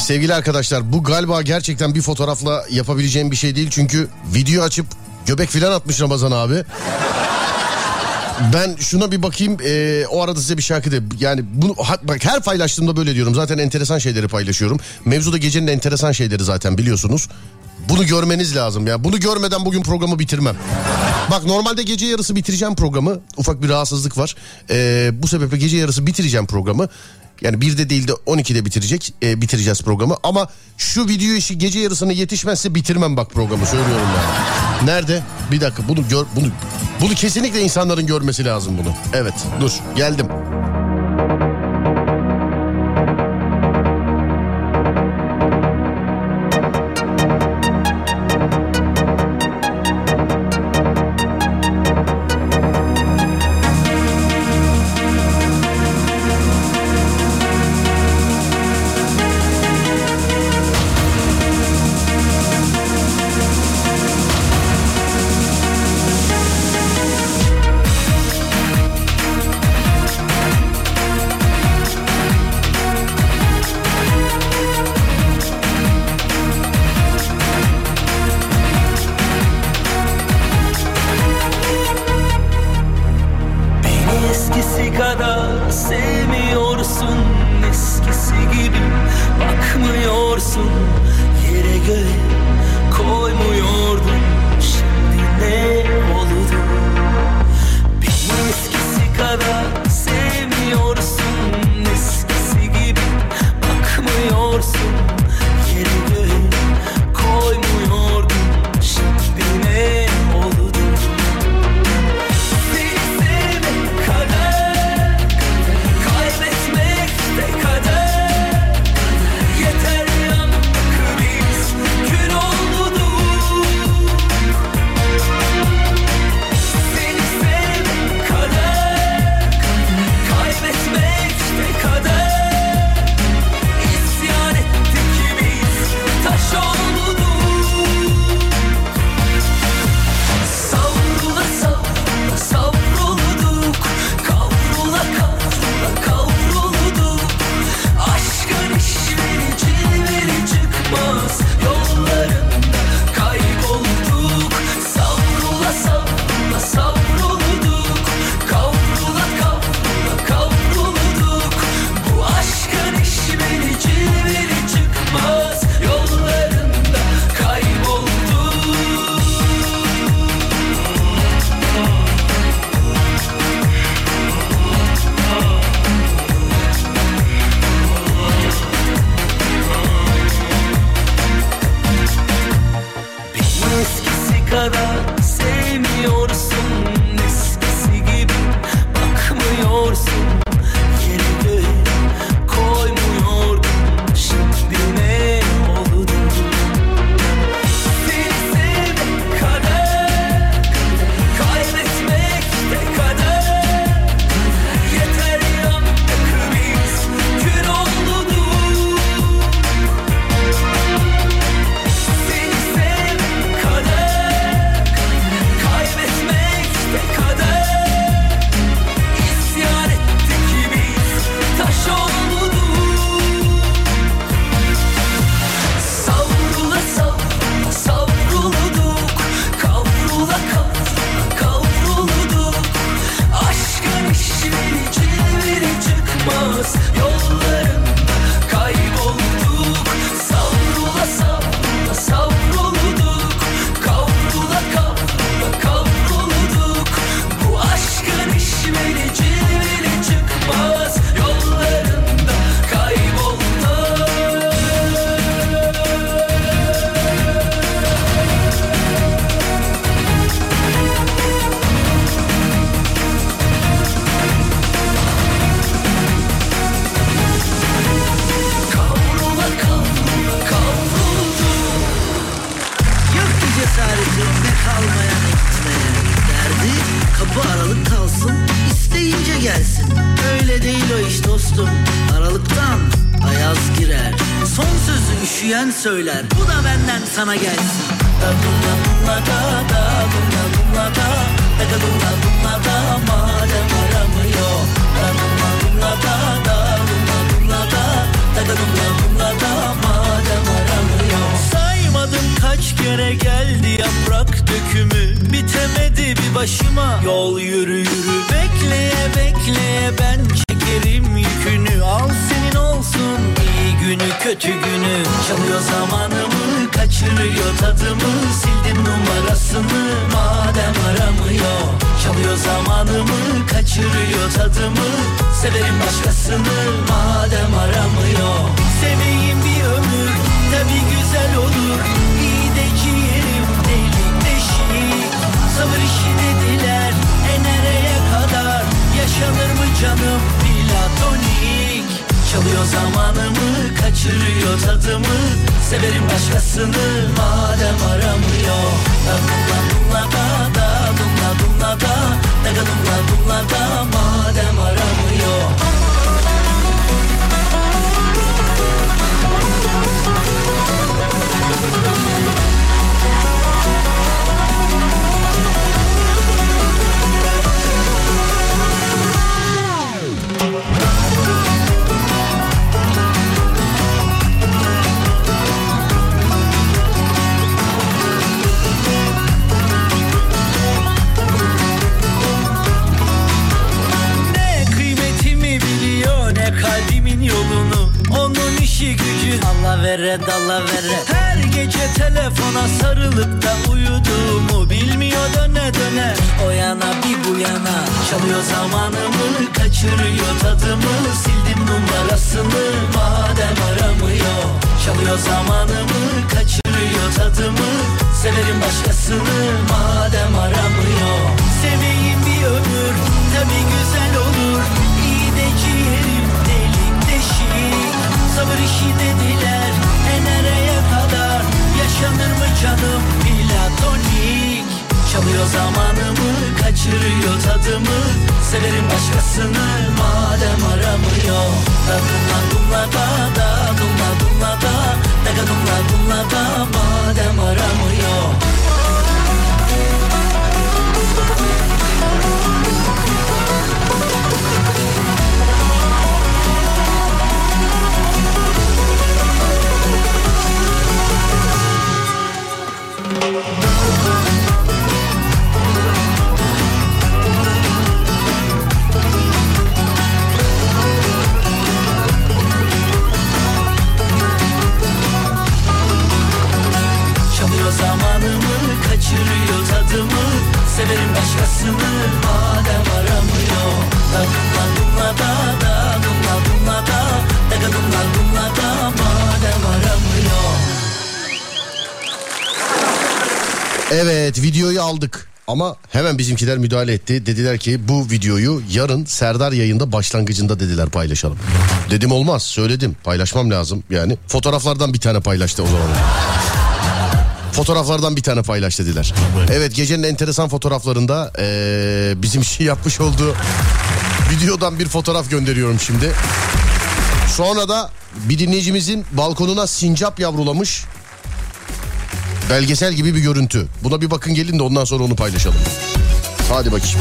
Sevgili arkadaşlar bu galiba gerçekten bir fotoğrafla yapabileceğim bir şey değil. Çünkü video açıp göbek filan atmış Ramazan abi. Ben şuna bir bakayım ee, o arada size bir şarkı de. Yani bunu bak her paylaştığımda böyle diyorum. Zaten enteresan şeyleri paylaşıyorum. Mevzuda gecenin enteresan şeyleri zaten biliyorsunuz. Bunu görmeniz lazım ya. Bunu görmeden bugün programı bitirmem. Bak normalde gece yarısı bitireceğim programı. Ufak bir rahatsızlık var. E, bu sebeple gece yarısı bitireceğim programı. Yani birde değil de on ikide bitirecek, e, bitireceğiz programı. Ama şu video işi gece yarısına yetişmezse bitirmem bak programı, söylüyorum ben. Nerede? Bir dakika bunu gör, bunu, bunu kesinlikle insanların görmesi lazım bunu. Evet, dur, geldim. koymuşsun, yere göğe koymuyordun. Şimdi ne oldu? Beni eskisi kadar sevmiyorsun, eskisi gibi bakmıyorsun, yere göğe koymuyordun. Şimdi ne oldu? Söyler. Bu da benden sana gelsin. Saymadım kaç kere geldi yaprak dökümü, bitemedi bir başıma. Yol yürü yürü bekleye bekleye ben çekerim yükünü. Al senin olsun günü kötü günü. Çalıyor zamanımı, kaçırıyor tadımı, sildim numarasını madem aramıyor. Çalıyor zamanımı, kaçırıyor tadımı, severim başkasını madem aramıyor. Seveyim bir ömür, tabi güzel olur, iyi de ciğerim delik deşik. Sabır işi dediler, e nereye kadar, yaşanır mı canım platonik. Çalıyor zamanımı, kaçırıyor tadımı, severim başkasını madem aramıyor. Da dumla dumla da, da dumla dumla da, da dumla dumla da madem aramıyor. Ne kıymetimi bil dalavere dalavere. Her gece telefona sarılıp da uyuduğumu bilmiyor döne döne. O yana bir bu yana çalıyor zamanımı, kaçırıyor tadımı. Sildim numarasını madem aramıyor. Çalıyor zamanımı, kaçırıyor tadımı. Severim başkasını madem aramıyor. Seveyim bir ömür tabi güzel olur. İyi de ciğerim delik deşik. Sabır işi dediler en nereye kadar. Yaşanır mı canım platonik. Çalıyor zamanımı, kaçırıyor tadımı. Severim başkasını madem aramıyor. Da dumla dumla da, da dumla dumla da, da dumla dumla da madem aramıyor. Çalıyor zamanımı, kaçırıyor tadımı. Severim başkasını madem aramıyor. Da dumla dumla da, da dumla dumla da, da dumla dumla da madem aramıyor. Evet, videoyu aldık ama hemen bizimkiler müdahale etti. Dediler ki bu videoyu yarın Serdar yayında başlangıcında dediler paylaşalım. Dedim olmaz, söyledim, paylaşmam lazım yani. Fotoğraflardan bir tane paylaştı o zaman. Fotoğraflardan bir tane paylaş dediler. Evet, gecenin enteresan fotoğraflarında ee, bizim şey yapmış olduğu videodan bir fotoğraf gönderiyorum şimdi. Sonra da bir dinleyicimizin balkonuna sincap yavrulamış, belgesel gibi bir görüntü. Buna bir bakın gelin de ondan sonra onu paylaşalım. Hadi bakayım.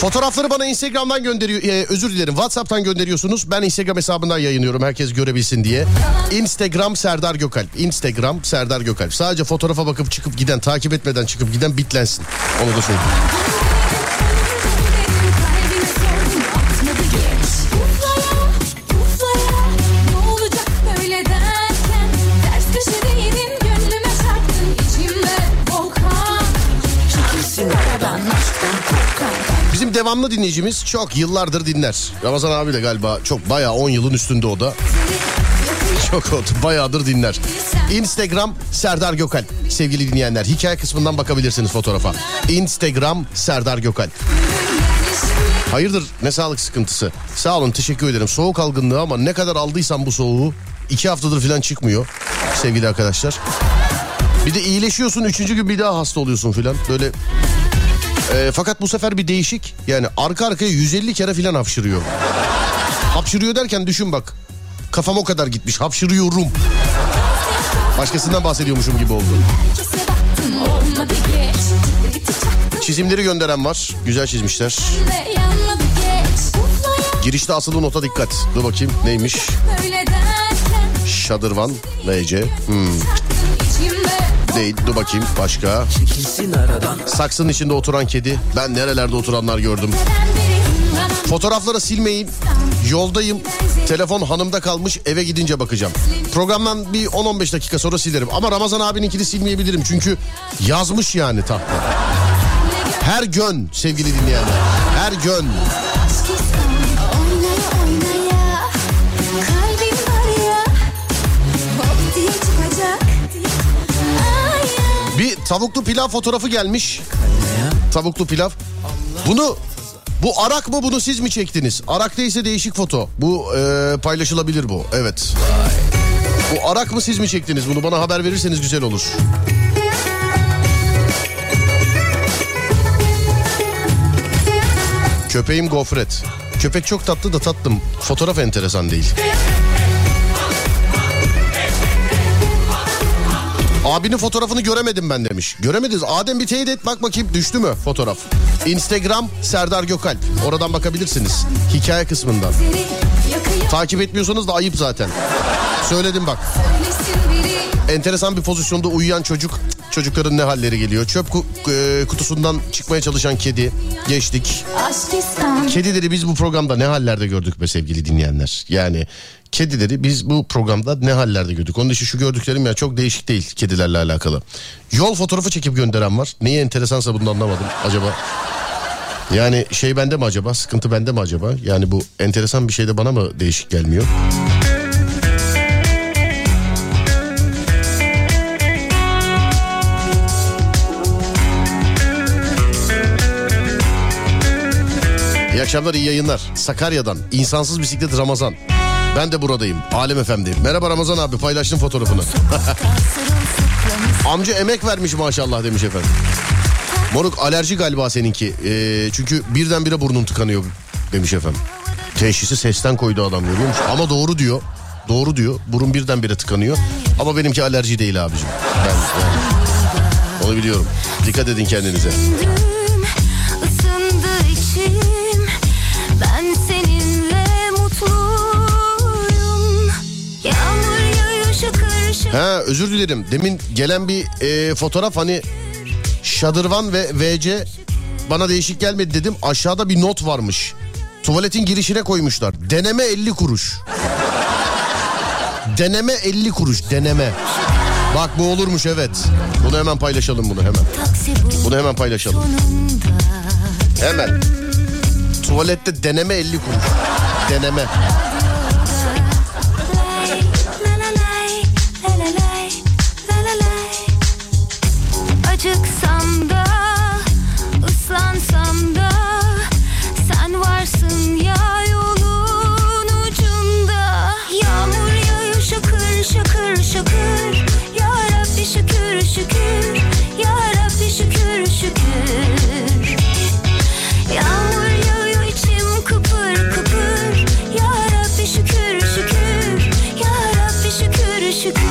Fotoğrafları bana Instagram'dan gönderiyor, e, özür dilerim WhatsApp'tan gönderiyorsunuz. Ben Instagram hesabından yayınlıyorum herkes görebilsin diye. Instagram Serdar Gökalp. Instagram Serdar Gökalp. Sadece fotoğrafa bakıp çıkıp giden, takip etmeden çıkıp giden bitlensin. Onu da söyleyeyim. Bizim devamlı dinleyicimiz, çok yıllardır dinler. Ramazan abi de galiba çok bayağı on yılın üstünde o da. Çok oldu, bayağıdır dinler. Instagram Serdar Gökalp. Sevgili dinleyenler, hikaye kısmından bakabilirsiniz fotoğrafa. Instagram Serdar Gökalp. Hayırdır, ne sağlık sıkıntısı? Sağ olun, teşekkür ederim. Soğuk algınlığı ama ne kadar aldıysam bu soğuğu, iki haftadır falan çıkmıyor sevgili arkadaşlar. Bir de iyileşiyorsun, üçüncü gün bir daha hasta oluyorsun falan böyle. E, fakat bu sefer bir değişik, yani arka arkaya yüz elli kere filan hapşırıyor. Hapşırıyor derken düşün bak, kafam o kadar gitmiş, hapşırıyorum. Başkasından bahsediyormuşum gibi oldu. Çizimleri gönderen var, güzel çizmişler. Girişte asılı nota dikkat. Dur bakayım neymiş. Şadırvan L C. Hmm. Değil, dur bakayım başka. Saksının içinde oturan kedi. Ben nerelerde oturanlar gördüm. Fotoğrafları silmeyeyim. Yoldayım. Telefon hanımda kalmış, eve gidince bakacağım. Programdan bir on on beş dakika sonra silerim. Ama Ramazan abininkini silmeyebilirim çünkü yazmış yani tahta. Her gün sevgili dinleyenler. Her gün. Tavuklu pilav fotoğrafı gelmiş. Tavuklu pilav. Bunu, bu arak mı, bunu siz mi çektiniz? Arak değilse değişik foto. Bu e, paylaşılabilir bu. Evet. Bu arak mı, siz mi çektiniz? Bunu bana haber verirseniz güzel olur. Köpeğim Gofret. Köpek çok tatlı da tatlım. Fotoğraf enteresan değil. Abinin fotoğrafını göremedim ben demiş. Göremediniz. Adem bir teyit et, bak bakayım düştü mü fotoğraf. Instagram Serdar Gökalp. Oradan bakabilirsiniz. Hikaye kısmından. Takip etmiyorsanız da ayıp zaten. Söyledim bak. Enteresan bir pozisyonda uyuyan çocuk. çocukların ne halleri geliyor. Çöp kutusundan çıkmaya çalışan kedi geçtik. Kedileri biz bu programda ne hallerde gördük be sevgili dinleyenler. Yani kedileri biz bu programda ne hallerde gördük. Onun için şu gördüklerim ya çok değişik değil kedilerle alakalı. Yol fotoğrafı çekip gönderen var. Neyi enteresansa bunu anlamadım acaba. Yani şey bende mi acaba, sıkıntı bende mi acaba? Yani bu enteresan bir şey de bana mı değişik gelmiyor? İyi akşamlar, iyi yayınlar. Sakarya'dan insansız bisiklet Ramazan. Ben de buradayım. Alem Efem'deyim. Merhaba Ramazan abi, paylaştım fotoğrafını. Amca emek vermiş maşallah demiş efendim. Moruk alerji galiba seninki. Ee, çünkü birdenbire burnun tıkanıyor demiş efendim. Teşhisi sesten koydu adam görüyor musun? Ama doğru diyor. Doğru diyor. Burun birdenbire tıkanıyor. Ama benimki alerji değil abicim. Ben, yani, onu biliyorum. Dikkat edin kendinize. Ha, özür dilerim. Demin gelen bir e, fotoğraf hani şadırvan ve V C bana değişik gelmedi dedim. Aşağıda bir not varmış. Tuvaletin girişine koymuşlar. Deneme elli kuruş. Deneme elli kuruş deneme. Bak bu olurmuş evet. Bunu hemen paylaşalım bunu hemen. Bunu hemen paylaşalım. Hemen. Tuvalette deneme elli kuruş. Deneme. Çıksam da, ıslansam da, sen varsın ya yolun ucunda. Yağmur yağıyor şakır şakır şakır. Ya Rabbi şükür şükür. Ya Rabbi şükür şükür. Yağmur yağıyor içim kıpır kıpır. Ya Rabbi şükür şükür. Ya Rabbi şükür şükür.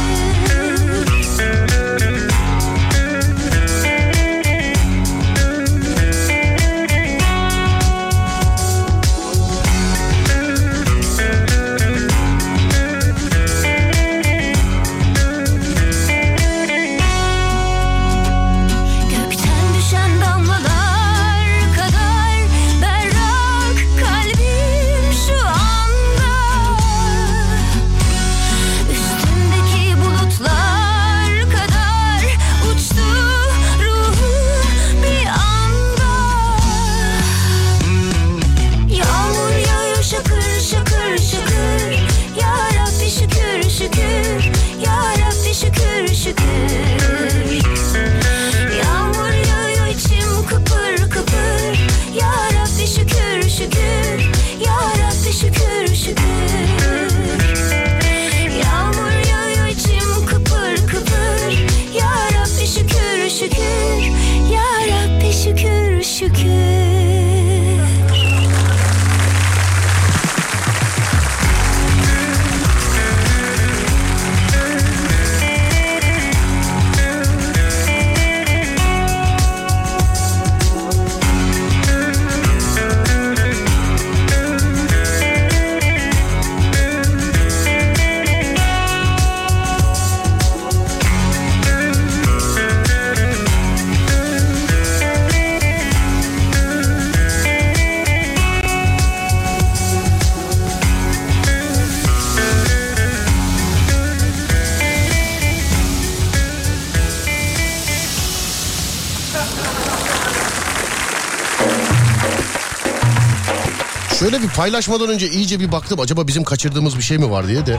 Şöyle bir paylaşmadan önce iyice bir baktım acaba bizim kaçırdığımız bir şey mi var diye de.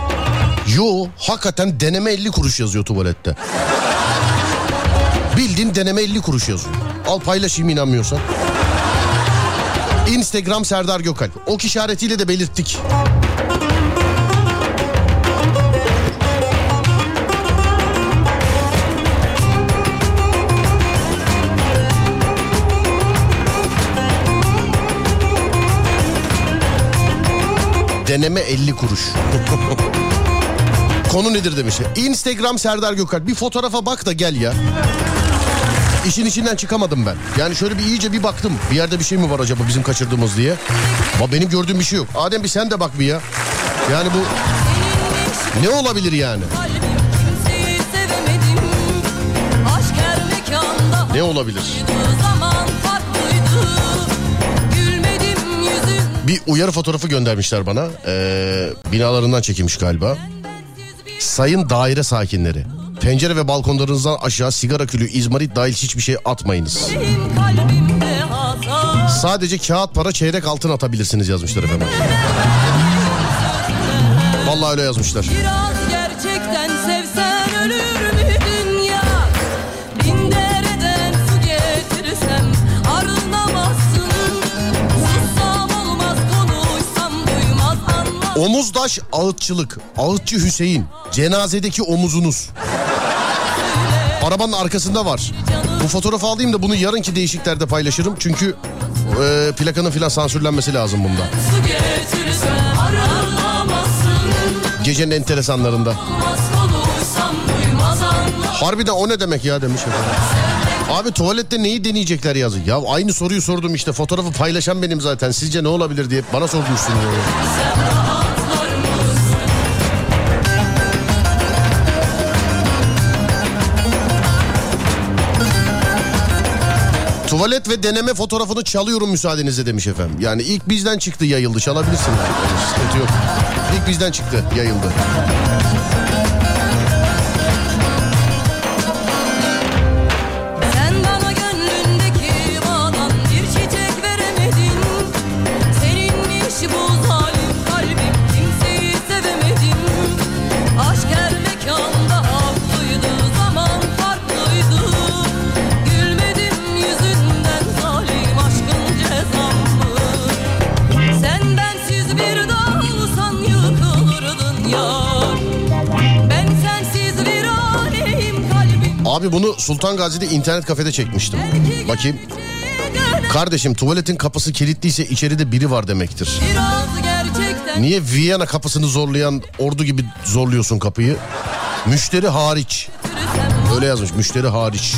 Yo hakikaten deneme elli kuruş yazıyor tuvalette. Bildiğin deneme elli kuruş yazıyor. Al paylaşayım inanmıyorsan. Instagram Serdar Gökay. Ok işaretiyle de belirttik. Deneme elli kuruş. Konu nedir demiş. Instagram Serdar Gökay. Bir fotoğrafa bak da gel ya. İşin içinden çıkamadım ben. Yani şöyle bir iyice bir baktım. Bir yerde bir şey mi var acaba bizim kaçırdığımız diye. Ama benim gördüğüm bir şey yok. Adem bir sen de bak bir ya. Yani bu ne olabilir yani? Kalbim kimseyi sevemedim. Aşk her Ne olabilir? Bir uyarı fotoğrafı göndermişler bana. Ee, binalarından çekilmiş galiba. Sayın daire sakinleri, pencere ve balkonlarınızdan aşağı sigara külü, izmarit dahil hiçbir şey atmayınız. Sadece kağıt para, çeyrek altın atabilirsiniz yazmışlar efendim. Vallahi öyle yazmışlar. Biraz gerçekten sevsen ölür müydün ya? Bin dereden su getirsem arınamazsın. Sussam olmaz, konuşsam duymaz, anlamaz. Omuzdaş ağıtçılık. Ağıtçı Hüseyin. Cenazedeki omuzunuz. Arabanın arkasında var. Bu fotoğrafı alayım da bunu yarınki değişiklerde paylaşırım. Çünkü e, plakanın filan sansürlenmesi lazım bunda. Su getirsem arınamazsın. Gecenin enteresanlarında. Harbiden o ne demek ya demiş efendim. Abi tuvalette neyi deneyecekler yazın. Ya aynı soruyu sordum işte, fotoğrafı paylaşan benim zaten. Sizce ne olabilir diye bana sormuşsun. Tuvalet ve deneme fotoğrafını çalıyorum müsaadenizle demiş efendim. Yani ilk bizden çıktı, yayıldı, çalabilirsin. Sıkıntı yok. İlk bizden çıktı, yayıldı. Abi bunu Sultan Gazi'de internet kafede çekmiştim. Bakayım. Kardeşim tuvaletin kapısı kilitliyse içeride biri var demektir. Niye Viyana kapısını zorlayan ordu gibi zorluyorsun kapıyı? Müşteri hariç. Öyle yazmış, müşteri hariç.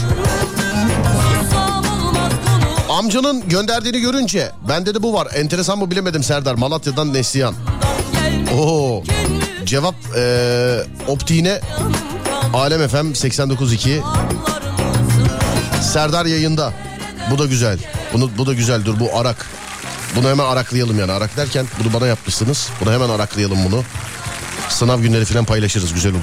Amcanın gönderdiğini görünce bende de bu var. Enteresan mı bilemedim Serdar. Malatya'dan Neslihan. Oo. Cevap ee, optiğine... Alem Efem seksen dokuz nokta iki. Serdar yayında. Bu da güzel. Bunu, bu da güzel. Dur bu arak. Bunu hemen araklayalım yani. Arak derken bunu bana yapmışsınız. Bunu hemen araklayalım bunu. Sınav günleri falan paylaşırız. Güzel olur.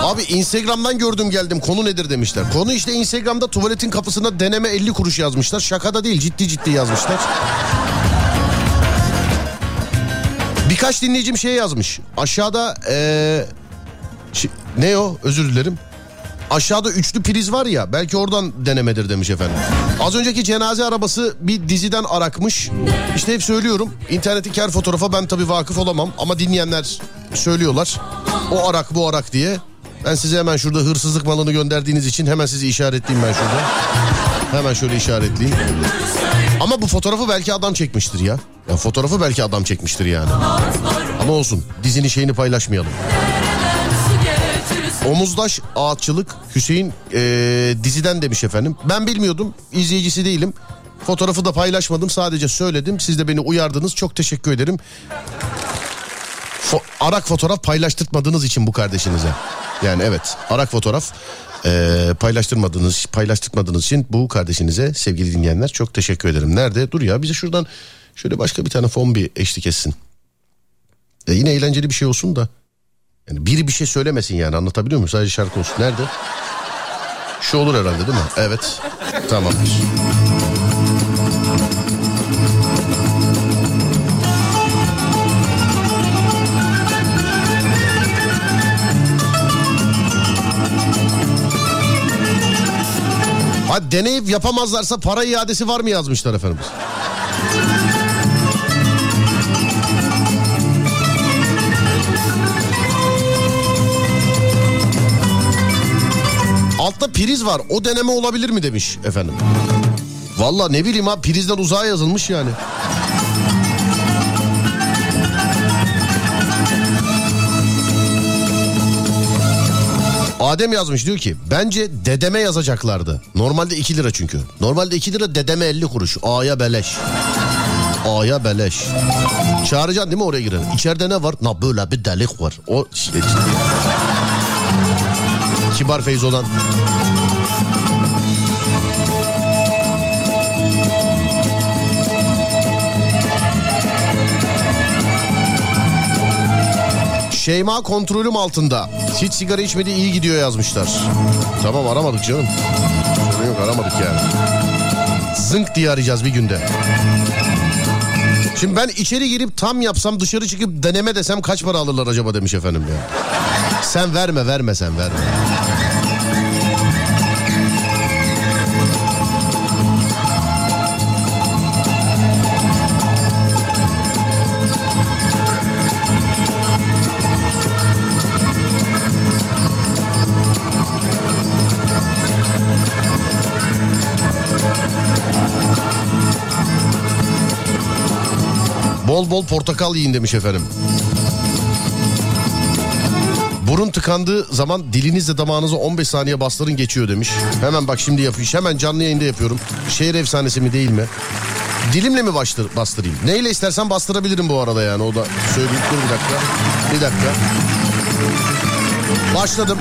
Abi Instagram'dan gördüm geldim, konu nedir demişler. Konu işte Instagram'da tuvaletin kapısına deneme elli kuruş yazmışlar. Şakada değil, ciddi ciddi yazmışlar. Birkaç dinleyicim şey yazmış. Aşağıda ee, şi, ne o? Özür dilerim. Aşağıda üçlü priz var ya, belki oradan denemedir demiş efendim. Az önceki cenaze arabası bir diziden arakmış. İşte hep söylüyorum. İnternetteki her fotoğrafa ben tabii vakıf olamam ama dinleyenler söylüyorlar. O arak bu arak diye. Ben size hemen şurada hırsızlık malını gönderdiğiniz için hemen sizi işaretleyeyim ben şurada. Hemen şöyle işaretleyeyim. Ama bu fotoğrafı belki adam çekmiştir ya. Ya fotoğrafı belki adam çekmiştir yani. Ama olsun, dizinin şeyini paylaşmayalım. Omuzdaş ağaççılık Hüseyin ee, diziden demiş efendim. Ben bilmiyordum, izleyicisi değilim. Fotoğrafı da paylaşmadım, sadece söyledim. Siz de beni uyardınız, çok teşekkür ederim. Fo- arak fotoğraf paylaştırmadığınız için bu kardeşinize. Yani evet, arak fotoğraf ee, paylaştırmadığınız paylaştırmadığınız için bu kardeşinize sevgili dinleyenler çok teşekkür ederim. Nerede? Dur ya, bize şuradan şöyle başka bir tane fon bir eşlik etsin. E yine eğlenceli bir şey olsun da. Yani biri bir şey söylemesin yani, anlatabiliyor muyum? Sadece şarkı olsun. Nerede? Şu olur herhalde değil mi? Evet. Tamamdır. Ha, deneyip yapamazlarsa para iadesi var mı yazmışlar efendimiz. Altta priz var. O deneme olabilir mi demiş efendim. Valla ne bileyim ha, prizden uzağa yazılmış yani. Adem yazmış, diyor ki bence dedeme yazacaklardı. Normalde iki lira çünkü. Normalde iki lira, dedeme elli kuruş. A'ya beleş. A'ya beleş. Çağıracaksın değil mi oraya girer? İçeride ne var? Na böyle bir delik var. O şey, Kibar Feyzo'dan. Şeyma kontrolüm altında. Hiç sigara içmedi, iyi gidiyor yazmışlar. Tamam, aramadık canım. Sorun yok, aramadık yani. Zınk diye arayacağız bir günde. Şimdi ben içeri girip tam yapsam, dışarı çıkıp deneme desem kaç para alırlar acaba demiş efendim ya. Sen verme verme sen verme. Bol bol portakal yiyin demiş efendim. Burun tıkandığı zaman dilinizle damağınıza on beş saniye bastırın, geçiyor demiş. Hemen bak şimdi yapıyor. Hemen canlı yayında yapıyorum. Şehir efsanesi mi değil mi? Dilimle mi bastır, bastırayım? Neyle istersen bastırabilirim bu arada yani. O da söyleyeyim. Dur bir dakika. Bir dakika. Başladım.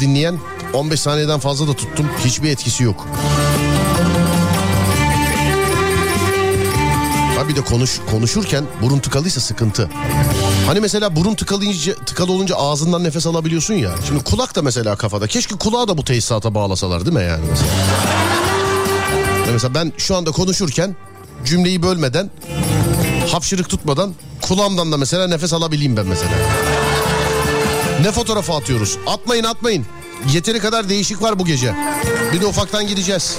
Dinleyen on beş saniyeden fazla da tuttum, hiçbir etkisi yok. Ha bir de konuş konuşurken burun tıkalıysa sıkıntı. Hani mesela burun tıkalınca, tıkalı olunca ağzından nefes alabiliyorsun ya. Şimdi kulak da mesela kafada. Keşke kulağı da bu tesisata bağlasalar değil mi yani mesela? Mesela ben şu anda konuşurken cümleyi bölmeden, hapşırık tutmadan kulağımdan da mesela nefes alabileyim ben mesela. Ne fotoğrafı atıyoruz? Atmayın atmayın. Yeteri kadar değişik var bu gece. Bir de ufaktan gideceğiz.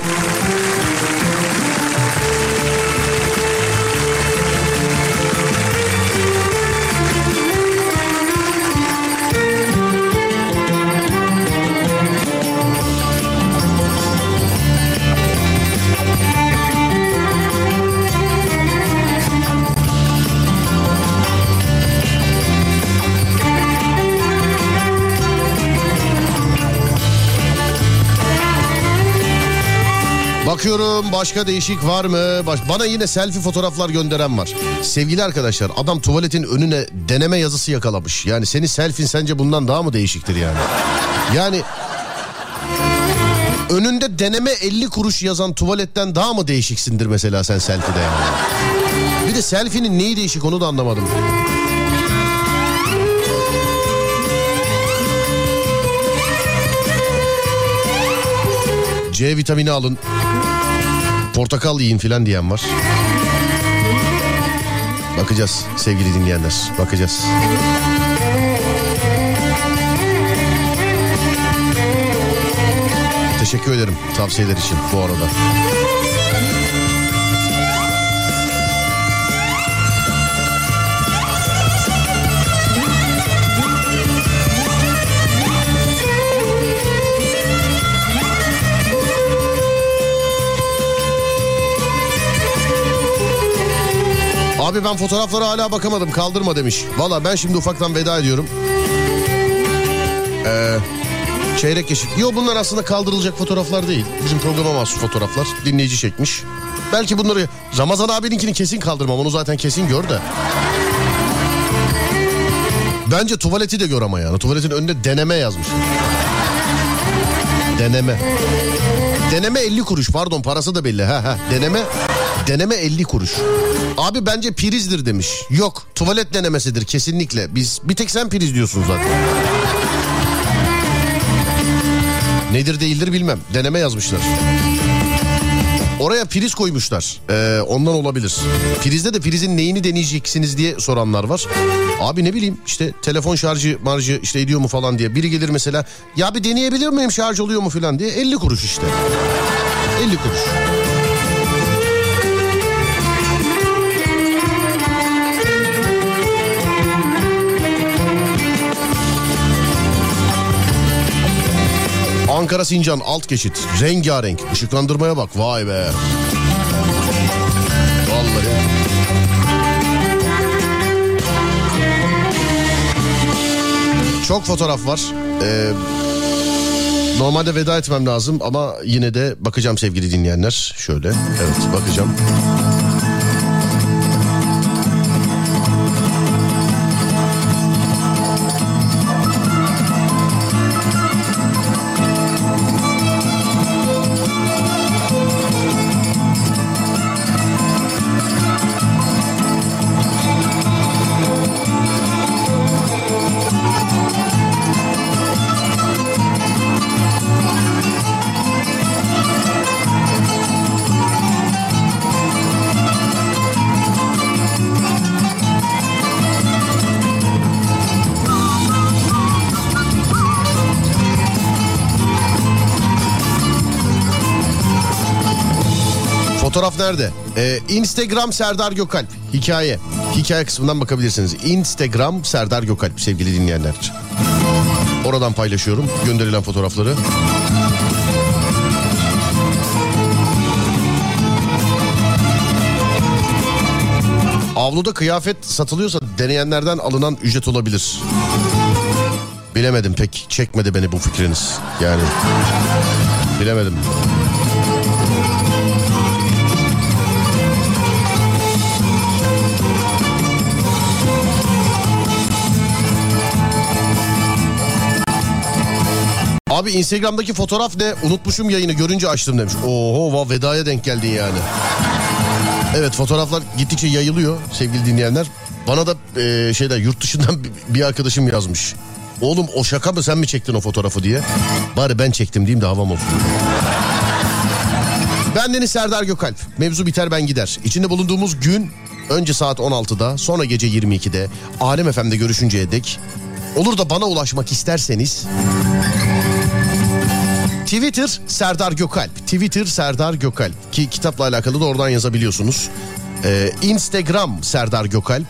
Bakıyorum başka değişik var mı? Baş... Bana yine selfie fotoğraflar gönderen var. Sevgili arkadaşlar, adam tuvaletin önüne deneme yazısı yakalamış. Yani senin selfin sence bundan daha mı değişiktir yani? Yani önünde deneme elli kuruş yazan tuvaletten daha mı değişiksindir mesela sen selfie'de yani? Bir de selfie'nin neyi değişik onu da anlamadım. C vitamini alın, portakal yiyin filan diyen var. Bakacağız sevgili dinleyenler, bakacağız. Teşekkür ederim tavsiyeler için bu arada. Abi ben fotoğraflara hala bakamadım, kaldırma demiş. Valla ben şimdi ufaktan veda ediyorum. Ee, çeyrek yaşık. Yo, bunlar aslında kaldırılacak fotoğraflar değil. Bizim programa mahsus fotoğraflar. Dinleyici çekmiş. Belki bunları... Ramazan abininkini kesin kaldırmam. Onu zaten kesin gör de. Bence tuvaleti de gör ama yani. Tuvaletin önünde deneme yazmış. Deneme. Deneme elli kuruş. Pardon, parası da belli. Ha ha. Deneme... Deneme elli kuruş. Abi bence prizdir demiş. Yok, tuvalet denemesidir kesinlikle. Biz bir tek sen priz diyorsun zaten. Nedir değildir bilmem. Deneme yazmışlar. Oraya priz koymuşlar. Ee, ondan olabilir. Prizde de prizin neyini deneyeceksiniz diye soranlar var. Abi ne bileyim işte telefon şarjı marjı işte ediyor mu falan diye. Biri gelir mesela, ya bir deneyebilir miyim, şarj oluyor mu falan diye. elli kuruş işte. elli kuruş. Ankara Sincan alt geçit. Rengarenk. Işıklandırmaya bak. Vay be. Vallahi. Çok fotoğraf var. Ee, normalde veda etmem lazım ama yine de bakacağım sevgili dinleyenler. Şöyle, evet, bakacağım. Fotoğraf nerede? Ee, Instagram Serdar Gökalp. Hikaye. Hikaye kısmından bakabilirsiniz. Instagram Serdar Gökalp sevgili dinleyenler. Oradan paylaşıyorum gönderilen fotoğrafları. Avluda kıyafet satılıyorsa deneyenlerden alınan ücret olabilir. Bilemedim pek. Çekmedi beni bu fikriniz. Yani bilemedim. Abi Instagram'daki fotoğraf ne? Unutmuşum yayını, görünce açtım demiş. Oho, vedaya denk geldin yani. Evet, fotoğraflar gittikçe yayılıyor sevgili dinleyenler. Bana da e, şeyden, yurt dışından bir arkadaşım yazmış. Oğlum o şaka mı, sen mi çektin o fotoğrafı diye. Bari ben çektim diyeyim de havam olsun. Ben Deniz Serdar Gökalp. Mevzu biter ben gider. İçinde bulunduğumuz gün önce saat on altıda sonra gece yirmi ikide Alem Efem'de görüşünceye dek. Olur da bana ulaşmak isterseniz... Twitter Serdar Gökalp. Twitter Serdar Gökalp. Ki kitapla alakalı da oradan yazabiliyorsunuz. Ee, Instagram Serdar Gökalp.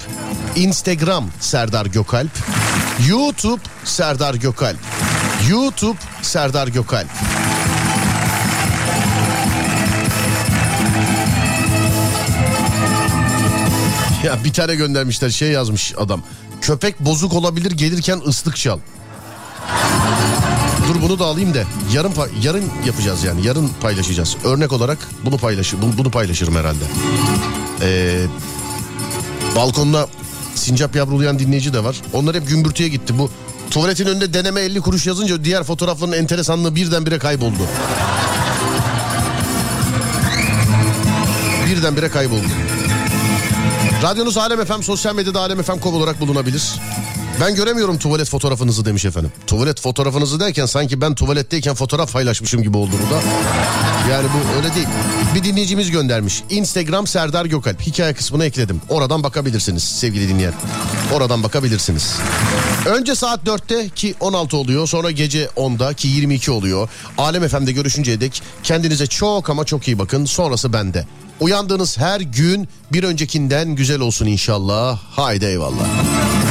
Instagram Serdar Gökalp. YouTube Serdar Gökalp. YouTube Serdar Gökalp. Ya bir tane göndermişler, şey yazmış adam. Köpek bozuk olabilir, gelirken ıslık çal. Dur bunu da alayım da yarın yarın yapacağız yani, yarın paylaşacağız. Örnek olarak bunu paylaş bunu paylaşırım herhalde. Ee, balkonda sincap yavrulayan dinleyici de var. Onlar hep gümbürtüye gitti. Bu tuvaletin önünde deneme elli kuruş yazınca diğer fotoğrafların enteresanlığı birdenbire kayboldu. Birdenbire kayboldu. Radyonuz Alem Efem, sosyal medyada alem efem nokta com olarak bulunabilir. Ben göremiyorum tuvalet fotoğrafınızı demiş efendim. Tuvalet fotoğrafınızı derken sanki ben tuvaletteyken fotoğraf paylaşmışım gibi olduğunu da. Yani bu öyle değil. Bir dinleyicimiz göndermiş. Instagram Serdar Gökalp. Hikaye kısmına ekledim. Oradan bakabilirsiniz sevgili dinleyen. Oradan bakabilirsiniz. Önce saat dörtte ki on altı oluyor. Sonra gece onda ki yirmi iki oluyor. Alem F M'de görüşünceye dek kendinize çok ama çok iyi bakın. Sonrası bende. Uyandığınız her gün bir öncekinden güzel olsun inşallah. Haydi eyvallah.